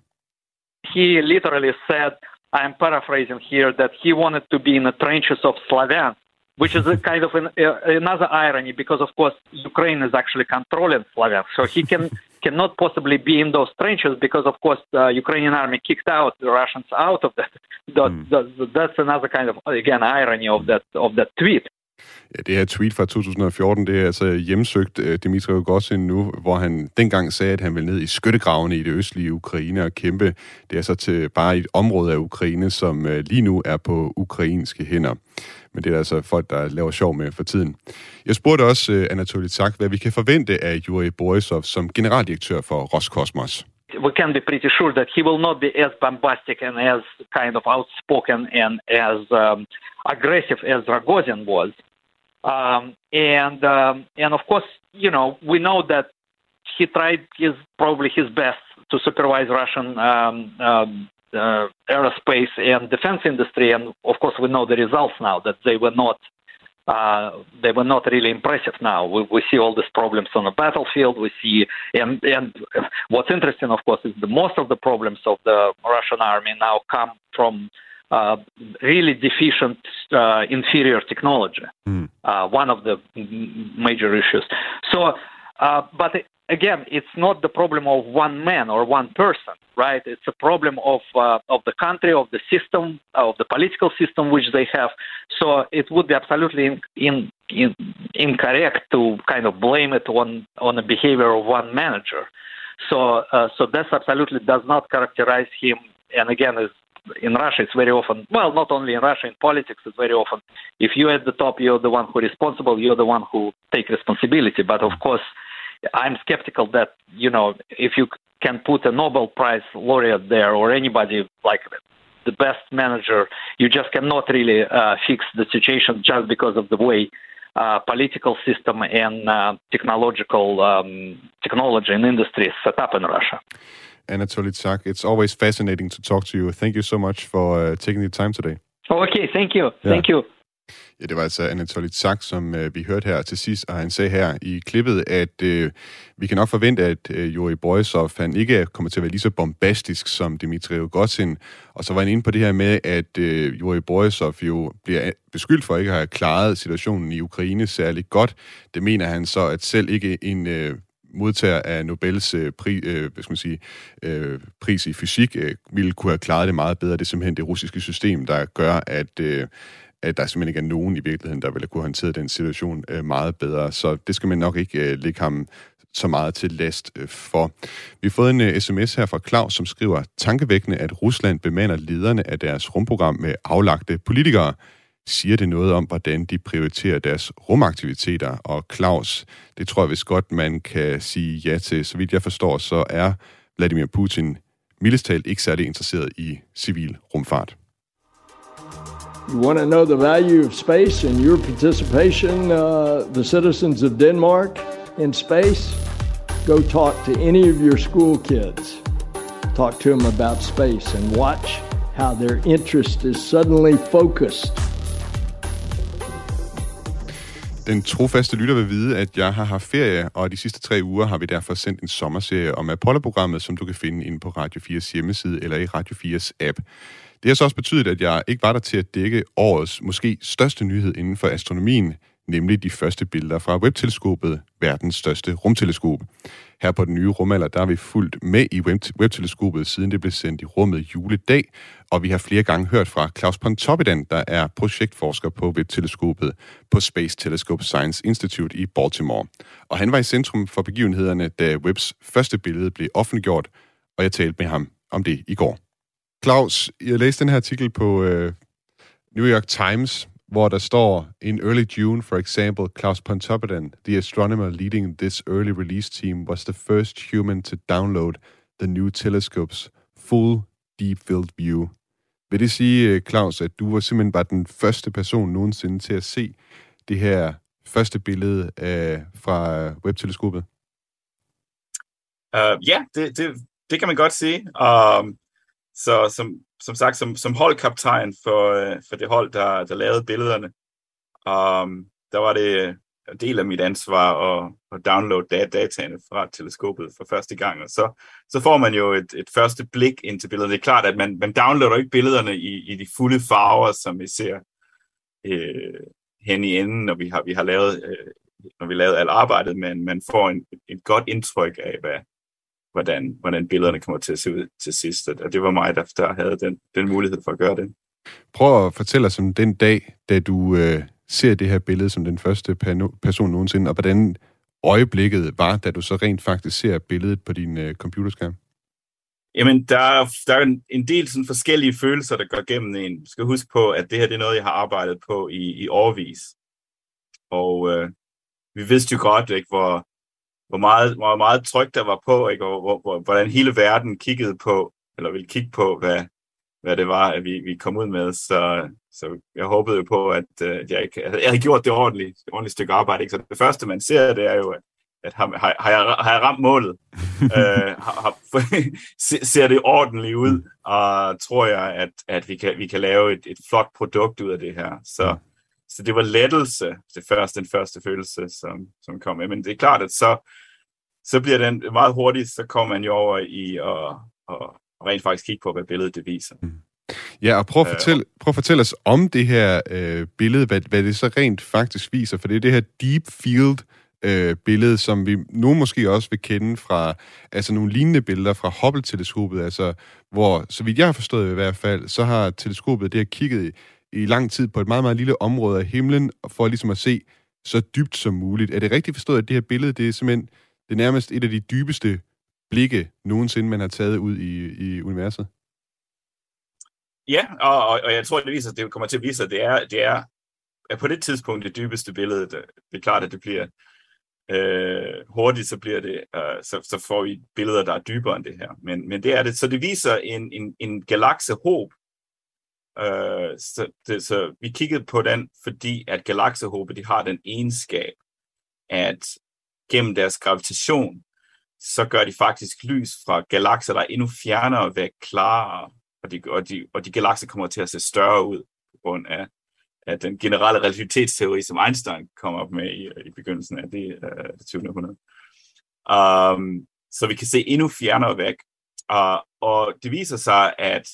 He literally said, I'm paraphrasing here, that he wanted to be in the trenches of Slaviansk, which is a kind of an, uh, another irony because, of course, Ukraine is actually controlling Slaviansk. So he can cannot possibly be in those trenches because, of course, the Ukrainian army kicked out the Russians out of that. that, mm. that that's another kind of, again, irony of that, of that tweet. Ja, det her tweet fra to tusind og fjorten, det er altså hjemsøgt Dmitry Rogozin nu, hvor han dengang sagde, at han ville ned i skyttegravene i det østlige Ukraine og kæmpe. Det er så til bare et område af Ukraine, som lige nu er på ukrainske hænder. Men det er altså folk, der laver sjov med for tiden. Jeg spurgte også Anatoly Zak, hvad vi kan forvente af Yuri Borisov som generaldirektør for Roskosmos. We can be pretty sure that he will not be as bombastic and as kind of outspoken and as um, aggressive as Rogozin was. Um, and um, and of course, you know, we know that he tried his probably his best to supervise Russian um, um, uh, aerospace and defense industry. And of course, we know the results now that they were not uh, they were not really impressive. Now we, we see all these problems on the battlefield. We see and and what's interesting, of course, is the most of the problems of the Russian army now come from Uh, really deficient, uh, inferior technology, mm. uh, one of the major issues. So, uh, but again, it's not the problem of one man or one person, right? It's a problem of uh, of the country, of the system, of the political system which they have. So it would be absolutely in, in, in, incorrect to kind of blame it on, on the behavior of one manager. So, uh, so that absolutely does not characterize him, and again, is in Russia, it's very often, well, not only in Russia, in politics, it's very often, if you're at the top, you're the one who's responsible, you're the one who takes responsibility. But of course, I'm skeptical that, you know, if you can put a Nobel Prize laureate there or anybody like the best manager, you just cannot really uh, fix the situation just because of the way uh, political system and uh, technological um, technology and industry is set up in Russia. Anatoly Zak, it's always fascinating to talk to you. Thank you so much for uh, taking the time today. Okay, thank you. Yeah. Thank you. Ja, det var altså Anatoly Zak, som øh, vi hørte her til sidst, og han sagde her i klippet, at øh, vi kan nok forvente, at øh, Yuri Borisov, han ikke kommer til at være lige så bombastisk som Dmitry Rogozin. Og så var han inde på det her med, at øh, Yuri Borisov jo bliver beskyldt for ikke at have klaret situationen i Ukraine særlig godt. Det mener han så, at selv ikke en Øh, modtager af Nobels øh, pri, øh, hvad skal man sige, øh, pris i fysik, øh, ville kunne have klaret det meget bedre. Det er simpelthen det russiske system, der gør, at, øh, at der simpelthen ikke er nogen i virkeligheden, der ville kunne håndtere den situation øh, meget bedre. Så det skal man nok ikke øh, lægge ham så meget til last øh, for. Vi har fået en øh, sms her fra Klaus, som skriver, tankevækkende, at Rusland bemander lederne af deres rumprogram med aflagte politikere. Siger det noget om, hvordan de prioriterer deres rumaktiviteter? Og Klaus, det tror jeg vist godt, man kan sige ja til. Så vidt jeg forstår, så er Vladimir Putin mildest talt ikke særlig interesseret i civil rumfart. You want to know the value of space and your participation, uh, the citizens of Denmark in space? Go talk to any of your school kids. Talk to them about space and watch how their interest is suddenly focused. Den trofaste lytter vil vide, at jeg har haft ferie, og de sidste tre uger har vi derfor sendt en sommerserie om Apollo-programmet, som du kan finde inde på Radio fires hjemmeside eller i Radio fires app. Det har så også betydet, at jeg ikke var der til at dække årets måske største nyhed inden for astronomien, nemlig de første billeder fra Webb-teleskopet, verdens største rumteleskop. Her på den nye rumalder, der har vi fulgt med i Webb-teleskopet, siden det blev sendt i rummet juledag, og vi har flere gange hørt fra Klaus Pontoppidan, der er projektforsker på Webb-teleskopet på Space Telescope Science Institute i Baltimore. Og han var i centrum for begivenhederne, da Webbs første billede blev offentliggjort, og jeg talte med ham om det i går. Klaus, jeg læste den her artikel på øh, New York Times, hvor der står, in early June, for example, Klaus Pontoppidan, the astronomer leading this early release team, was the first human to download the new telescope's full deep field view. Vil det sige, Klaus, at du var simpelthen bare den første person nogensinde til at se det her første billede øh, fra Webb-teleskopet? Ja, uh, yeah, det, det, det kan man godt sige. Um, så so, som Som sagt, som, som holdkaptajn for, for det hold, der, der lavede billederne, um, der var det en del af mit ansvar at, at downloade dataene fra teleskopet for første gang. Og så, så får man jo et, et første blik ind til billederne. Det er klart, at man, man downloader ikke billederne i, i de fulde farver, som vi ser øh, hen i enden, når vi har, vi har lavet, øh, når vi har lavet alt arbejdet, men man får en, et godt indtryk af, hvad, hvordan, hvordan billederne kommer til at se ud til sidst. Og det var mig, der, der havde den, den mulighed for at gøre det. Prøv at fortælle os om den dag, da du øh, ser det her billede som den første person nogensinde, og hvordan øjeblikket var, da du så rent faktisk ser billedet på din øh, computerskærm. Jamen, der er, der er en, en del sådan forskellige følelser, der går gennem en. Du skal huske på, at det her det er noget, jeg har arbejdet på i, i årevis. Og øh, vi vidste jo godt, ikke, hvor, hvor, meget, hvor meget tryk der var på, ikke, og hvor, hvor, hvordan hele verden kiggede på, eller ville kigge på, hvad, hvad det var, at vi, vi kom ud med. Så, så jeg håbede jo på, at øh, jeg, ikke, jeg havde gjort det ordentligt, et ordentligt stykke arbejde. Ikke? Så det første, man ser, det er jo, at at har, har, jeg, har jeg ramt målet? øh, har, har, ser det ordentligt ud? Og tror jeg, at, at vi, kan, vi kan lave et, et flot produkt ud af det her. Så, så det var lettelse, det første, den første følelse, som, som kom med. Men det er klart, at så, så bliver den meget hurtigt, så kommer man jo over i at rent faktisk kigge på, hvad billedet det viser. Ja, og prøv at fortælle, prøv at fortælle os om det her øh, billede, hvad, hvad det så rent faktisk viser. For det er det her deep field billede, som vi nu måske også vil kende fra altså nogle lignende billeder fra Hubble-teleskopet, altså hvor, så vidt jeg har forstået i hvert fald, så har teleskopet det her kigget i, i lang tid på et meget, meget lille område af himlen, for ligesom at se så dybt som muligt. Er det rigtigt forstået, at det her billede, det er simpelthen det er nærmest et af de dybeste blikke nogensinde, man har taget ud i, i universet? Ja, og, og, og jeg tror, det viser, det kommer til at vise, at det er, det er at på det tidspunkt det dybeste billede. Det er klart, at det bliver Øh, hurtigt, så bliver det, øh, så, så får vi billeder, der er dybere end det her. Men, men det er det. Så det viser en, en, en galaksehob. Øh, så, det, så vi kiggede på den, fordi at galaksehobet, de har den egenskab, at gennem deres gravitation, så gør de faktisk lys fra galakser, der er endnu fjernere væk, klarere, og de, og de, og de galakser kommer til at se større ud, på grund af at den generelle relativitetsteori, som Einstein kom op med i, i begyndelsen af det, uh, det tyvende århundrede. Um, så vi kan se endnu fjernere væk. Uh, og det viser sig, at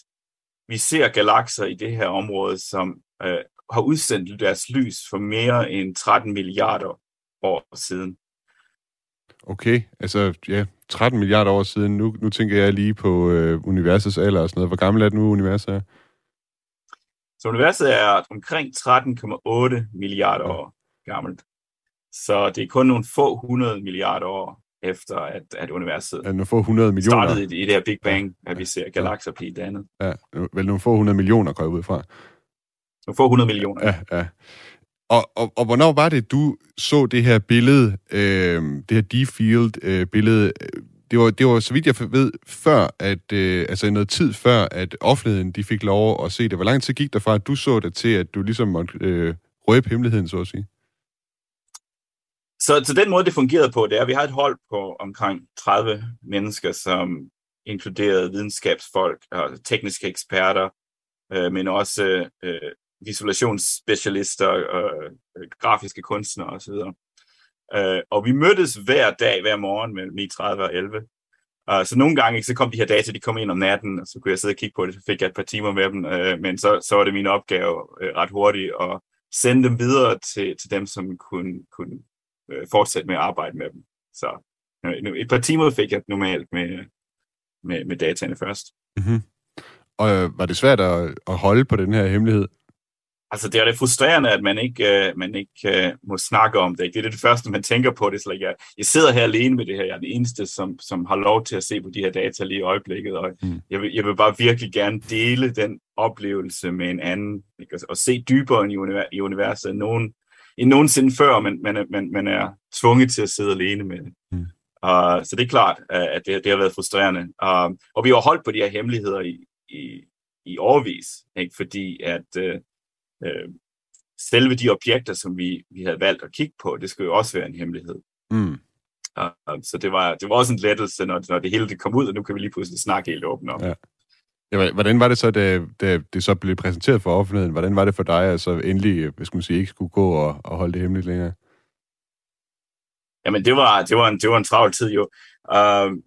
vi ser galakser i det her område, som uh, har udsendt deres lys for mere end tretten milliarder år siden. Okay, altså ja, tretten milliarder år siden. Nu, nu tænker jeg lige på uh, universets alder og sådan noget. Hvor gammel er det nu, universet er? Så universet er omkring tretten komma otte milliarder år gammelt. Så det er kun nogle få hundrede milliarder år efter, at, at universet ja, få hundrede millioner startede i, i det her Big Bang, at ja, vi ser galakser blive dannet. Ja, vel nogle få hundrede millioner, går jeg ud fra. Nogle få hundrede millioner. Ja, ja. Og, og, og hvornår var det, du så det her billede, øh, det her deep field øh, billede? Det var, det var, så vidt jeg ved, før at, øh, altså noget tid før, at offentligheden de fik lov at se det. Hvor lang tid gik der fra, at du så det, til at du ligesom måtte øh, røbe hemmeligheden, så at sige? Så, så den måde, det fungerede på, det er, at vi har et hold på omkring tredive mennesker, som inkluderede videnskabsfolk og tekniske eksperter, øh, men også øh, visualisationsspecialister, øh, grafiske kunstnere osv., Uh, og vi mødtes hver dag, hver morgen mellem ni tredive og elleve. Uh, så nogle gange så kom de her data, de kom ind om natten, og så kunne jeg sidde og kigge på det, så fik jeg et par timer med dem, uh, men så, så var det min opgave uh, ret hurtigt at sende dem videre til, til dem, som kunne, kunne uh, fortsætte med at arbejde med dem. Så uh, et par timer fik jeg normalt med, med, med dataene først. Mm-hmm. Og øh, var det svært at, at holde på den her hemmelighed? Altså, det er det frustrerende, at man ikke, øh, man ikke øh, må snakke om det. Ikke? Det er det første, man tænker på. Det er slet, jeg, jeg sidder her alene med det her. Jeg er den eneste, som, som har lov til at se på de her data lige i øjeblikket. Og mm. jeg, vil, jeg vil bare virkelig gerne dele den oplevelse med en anden. Ikke? Og, og se dybere end i, univers, i universet end, nogen, end nogensinde før, men man, man, man er tvunget til at sidde alene med det. Mm. Uh, så det er klart, at det, det har været frustrerende. Uh, og vi har holdt på de her hemmeligheder i, i, i årevis, ikke? Fordi at... Uh, selve de objekter, som vi, vi havde valgt at kigge på, det skulle jo også være en hemmelighed. Mm. Så det var, det var også en lettelse, når, når det hele det kom ud, og nu kan vi lige pludselig snakke helt åbent om det. Ja. Hvordan var det så, da, da det så blev præsenteret for offentligheden? Hvordan var det for dig, at så endelig, hvis man siger, ikke skulle gå og, og holde det hemmeligt længere? Jamen, det var, det var, en, det var en travl tid jo. Uh,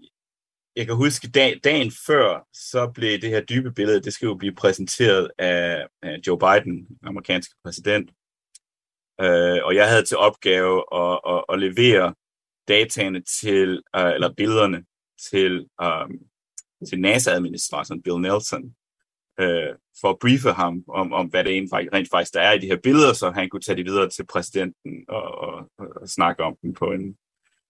jeg kan huske, dag, dagen før, så blev det her dybe billede, det skal jo blive præsenteret af, af Joe Biden, den amerikanske præsident. Øh, og jeg havde til opgave at, at, at levere dataene til, øh, eller billederne til, øh, til NASA-administratoren Bill Nelson, øh, for at briefe ham om, om hvad det rent faktisk der er i de her billeder, så han kunne tage det videre til præsidenten og, og, og snakke om dem på en,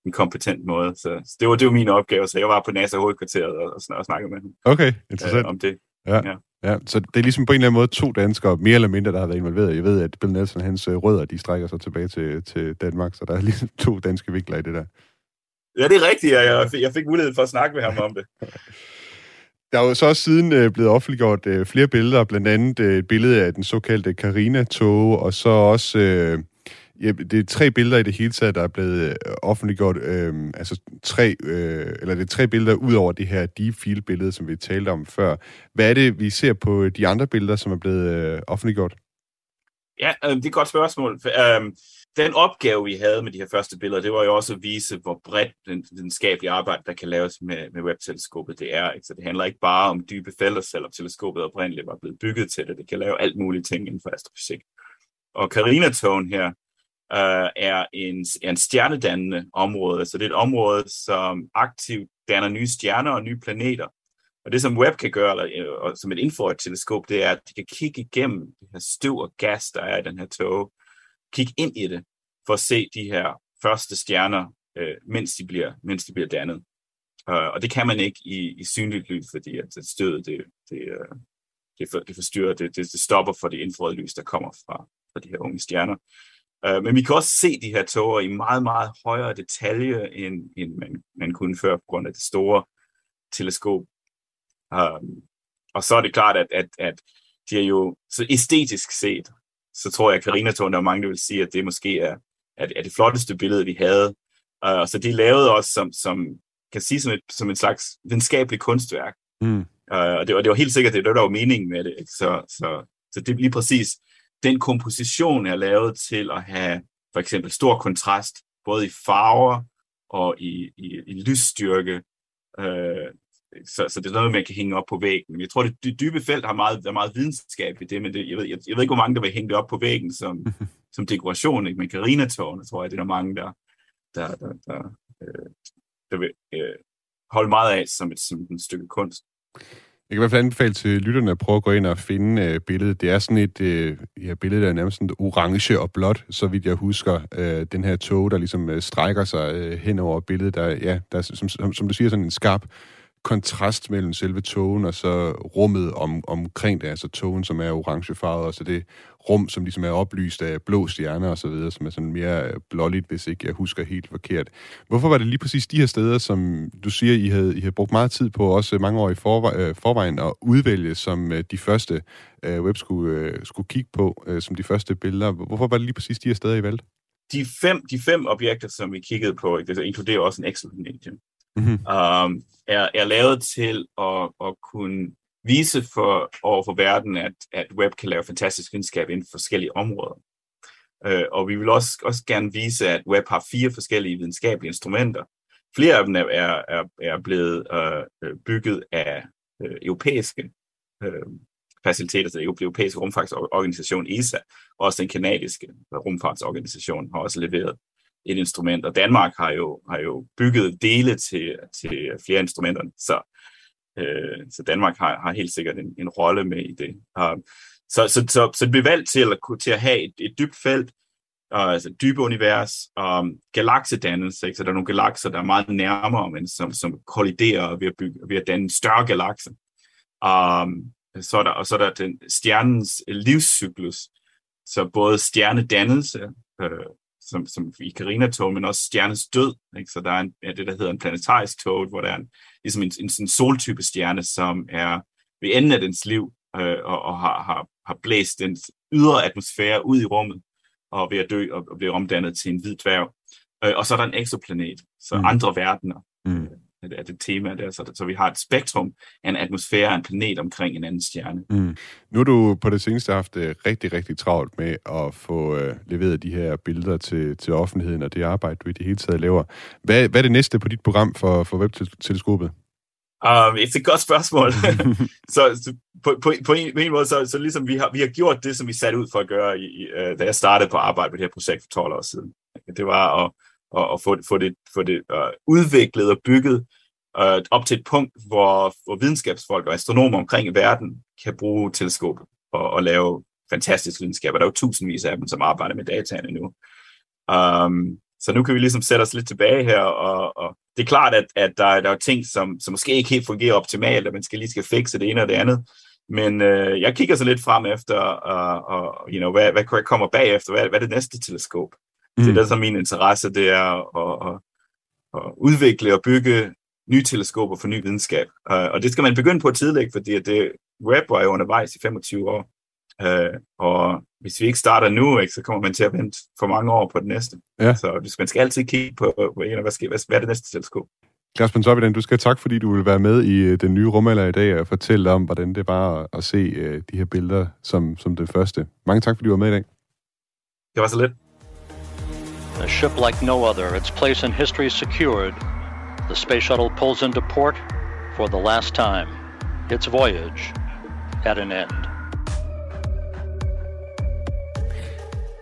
en kompetent måde. Så det var, det var min opgave, så jeg var på NASA hovedkvarteret og, og, og snakkede med ham. Okay, interessant. Øh, om det. Ja. Ja. Ja, så det er ligesom på en eller anden måde to danskere, mere eller mindre, der har været involveret. Jeg ved, at Bill Nelson og hans rødder, de strækker sig tilbage til, til Danmark, så der er ligesom to danske vinkler i det der. Ja, det er rigtigt, og jeg fik, jeg fik mulighed for at snakke med ham om det. Der er jo så også siden blevet offentliggjort flere billeder, blandt andet et billede af den såkaldte Carina-tog, og så også... Ja, det er tre billeder i det hele taget, der er blevet offentliggjort, øh, altså tre, øh, eller det er tre billeder ud over det her deep field billede, som vi talte om før. Hvad er det, vi ser på de andre billeder, som er blevet øh, offentliggjort? Ja, øh, det er et godt spørgsmål. Øh, den opgave, vi havde med de her første billeder, det var jo også at vise, hvor bredt den videnskabelige arbejde, der kan laves med, med webteleskopet, det er. Ikke? Så det handler ikke bare om dybe felter, selvom teleskopet oprindeligt var blevet bygget til det. Det kan lave alt mulige ting inden for astrofysik. Og Carina-togen her, Uh, er, en, er en stjernedannende område. Så det er et område, som aktivt danner nye stjerner og nye planeter. Og det, som Webb kan gøre, eller, og som et infrarødt teleskop, det er, at de kan kigge igennem det her støv og gas, der er i den her tåge. Kigge ind i det, for at se de her første stjerner, uh, mens, de bliver, mens de bliver dannet. Uh, og det kan man ikke i, i synligt lys, fordi at stødet det, det, det, for, det forstyrrer, det, det stopper for det infrarøde lys, der kommer fra, fra de her unge stjerner. Men vi kan også se de her tåger i meget, meget højere detalje, end, end man, man kunne før på grund af det store teleskop. Um, og så er det klart, at, at, at de er jo, så æstetisk set, så tror jeg, at Carina-tågen, der er mange, der vil sige, at det måske er, at, at det flotteste billede, vi havde. Uh, så de lavede også, som, som kan sige, som et, som et slags videnskabeligt kunstværk. Mm. Uh, og, det, og det var helt sikkert, det, det var jo meningen med det. Så, så, så det er lige præcis... Den komposition er lavet til at have for eksempel stor kontrast, både i farver og i, i, i lysstyrke. Øh, så, så det er noget, man kan hænge op på væggen. Jeg tror, det, det dybe felt har meget, er meget videnskab i det, men det, jeg, ved, jeg, jeg ved ikke, hvor mange, der vil hænge det op på væggen som, som dekoration. Ikke? Men Carina-tårne, tror jeg, det er der mange, der, der, der, der, øh, der vil øh, holde meget af som et, som et stykke kunst. Jeg kan i hvert fald anbefale til lytterne at prøve at gå ind og finde øh, billedet. Det er sådan et øh, ja, billede, der er nærmest sådan orange og blåt, så vidt jeg husker. Øh, den her tåge, der ligesom øh, strækker sig øh, hen over billedet. Der, ja, der er, som, som, som du siger, sådan en skarp kontrast mellem selve tågen og så rummet om, omkring det. Altså tågen, som er orangefarvet, og så det rum, som ligesom er oplyst af blå stjerner og så videre, som er sådan mere blåligt, hvis ikke jeg husker helt forkert. Hvorfor var det lige præcis de her steder, som du siger, I havde, I havde brugt meget tid på, også mange år i forve- forvejen, at udvælge, som de første uh, web skulle, uh, skulle kigge på, uh, som de første billeder? Hvorfor var det lige præcis de her steder, I valgte? De fem, de fem objekter, som vi kiggede på, det inkluderer også en exoplanet, mm-hmm. um, er, er lavet til at, at kunne... vise for, over for verden, at, at web kan lave fantastisk videnskab inden for forskellige områder. Øh, og vi vil også, også gerne vise, at web har fire forskellige videnskabelige instrumenter. Flere af dem er, er, er blevet øh, bygget af øh, europæiske øh, faciliteter, så den europæiske rumfartsorganisation E S A, og også den kanadiske rumfartsorganisation har også leveret et instrument. Og Danmark har jo, har jo bygget dele til, til flere instrumenter, så Så Danmark har, har helt sikkert en, en rolle med i det. Så, så, så, så det blev valgt til at, til at have et, et dybt felt, altså et dybe univers, um, galaksedannelse, så der er nogle galakser, der er meget nærmere, men som, som kolliderer ved at, bygge, ved at danne en større galakse. Um, så der, og så er der den, stjernens livscyklus, så både stjernedannelse, øh, som, som i Carina-tog, men også stjernens død. Ikke? Så der er en, ja, det, der hedder en planetarisk tog, hvor der er en, ligesom en, en, en soltype stjerne, som er ved enden af dens liv, øh, og, og har, har, har blæst dens ydre atmosfære ud i rummet, og ved at dø og, og blive omdannet til en hvid dværg. Øh, og så er der en exoplanet, så mm. andre verdener mm. er, det, er det tema der. Så, så vi har et spektrum af en atmosfære og en planet omkring en anden stjerne. Mm. Nu har du på det seneste haft rigtig, rigtig travlt med at få øh, leveret de her billeder til, til offentligheden, og det arbejde, du i det hele taget laver. Hvad, hvad er det næste på dit program for, for webteleskopet? Um, det er et godt spørgsmål. så, så på, på, på, en, på en måde, så, så ligesom vi har, vi har gjort det, som vi satte ud for at gøre, i, i, da jeg startede på at arbejde med det her projekt for tolv år siden. Det var at, at, at få, få det, få det uh, udviklet og bygget øh, op til et punkt, hvor, hvor videnskabsfolk og astronomer omkring i verden kan bruge teleskopet og, og lave fantastisk videnskab. Der er jo tusindvis af dem, som arbejder med dataene nu. Um, så nu kan vi ligesom sætte os lidt tilbage her, og, og det er klart, at, at der, der er ting, som, som måske ikke helt fungerer optimalt, og man skal lige skal fikse det ene og det andet. Men øh, jeg kigger så lidt frem efter, uh, og you know, hvad, hvad kommer bagefter? Hvad, hvad er det næste teleskop? Mm. Det er der, som min interesse, det er at, at, at udvikle og bygge nye teleskoper for ny videnskab. Uh, og det skal man begynde på tidligt, fordi det, Webb var jo undervejs i femogtyve år. Uh, og hvis vi ikke starter nu, ikke, så kommer man til at vente for mange år på det næste. Ja. Så man skal altid kigge på, på, på hvad, skal, hvad, hvad er det næste teleskop? Klaus Pontoppidan, du skal tak, fordi du vil være med i den nye rumalder i dag og fortælle om, hvordan det var at se uh, de her billeder som, som det første. Mange tak, fordi du var med i dag. Det var så lidt. A ship like no other, its place in history secured. The space shuttle pulls into port for the last time. Its voyage at an end.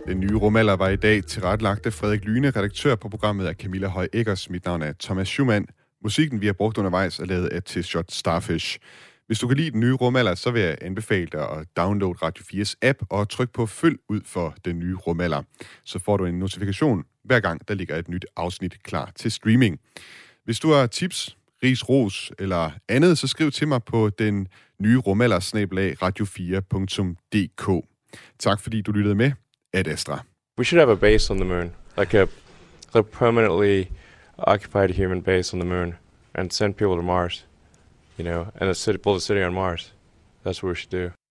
Den nye rumalder var i dag tilrettelagt af Frederik Lyne, redaktør på programmet af Camilla Høj Eggers. Mit navn er Thomas Schumann. Musikken, vi har brugt undervejs, er lavet af T-Shot Starfish. Hvis du kan lide den nye rumalder, så vil jeg anbefale dig at downloade Radio fires app og tryk på følg ud for den nye rumalder. Så får du en notifikation hver gang, der ligger et nyt afsnit klar til streaming. Hvis du har tips, ris, ros eller andet, så skriv til mig på den nye rumalder snabel-a radio fire punktum d k. Tak fordi du lyttede med. We should have a base on the moon, like a, a permanently occupied human base on the moon, and send people to Mars, you know, and a city, build a city on Mars. That's what we should do.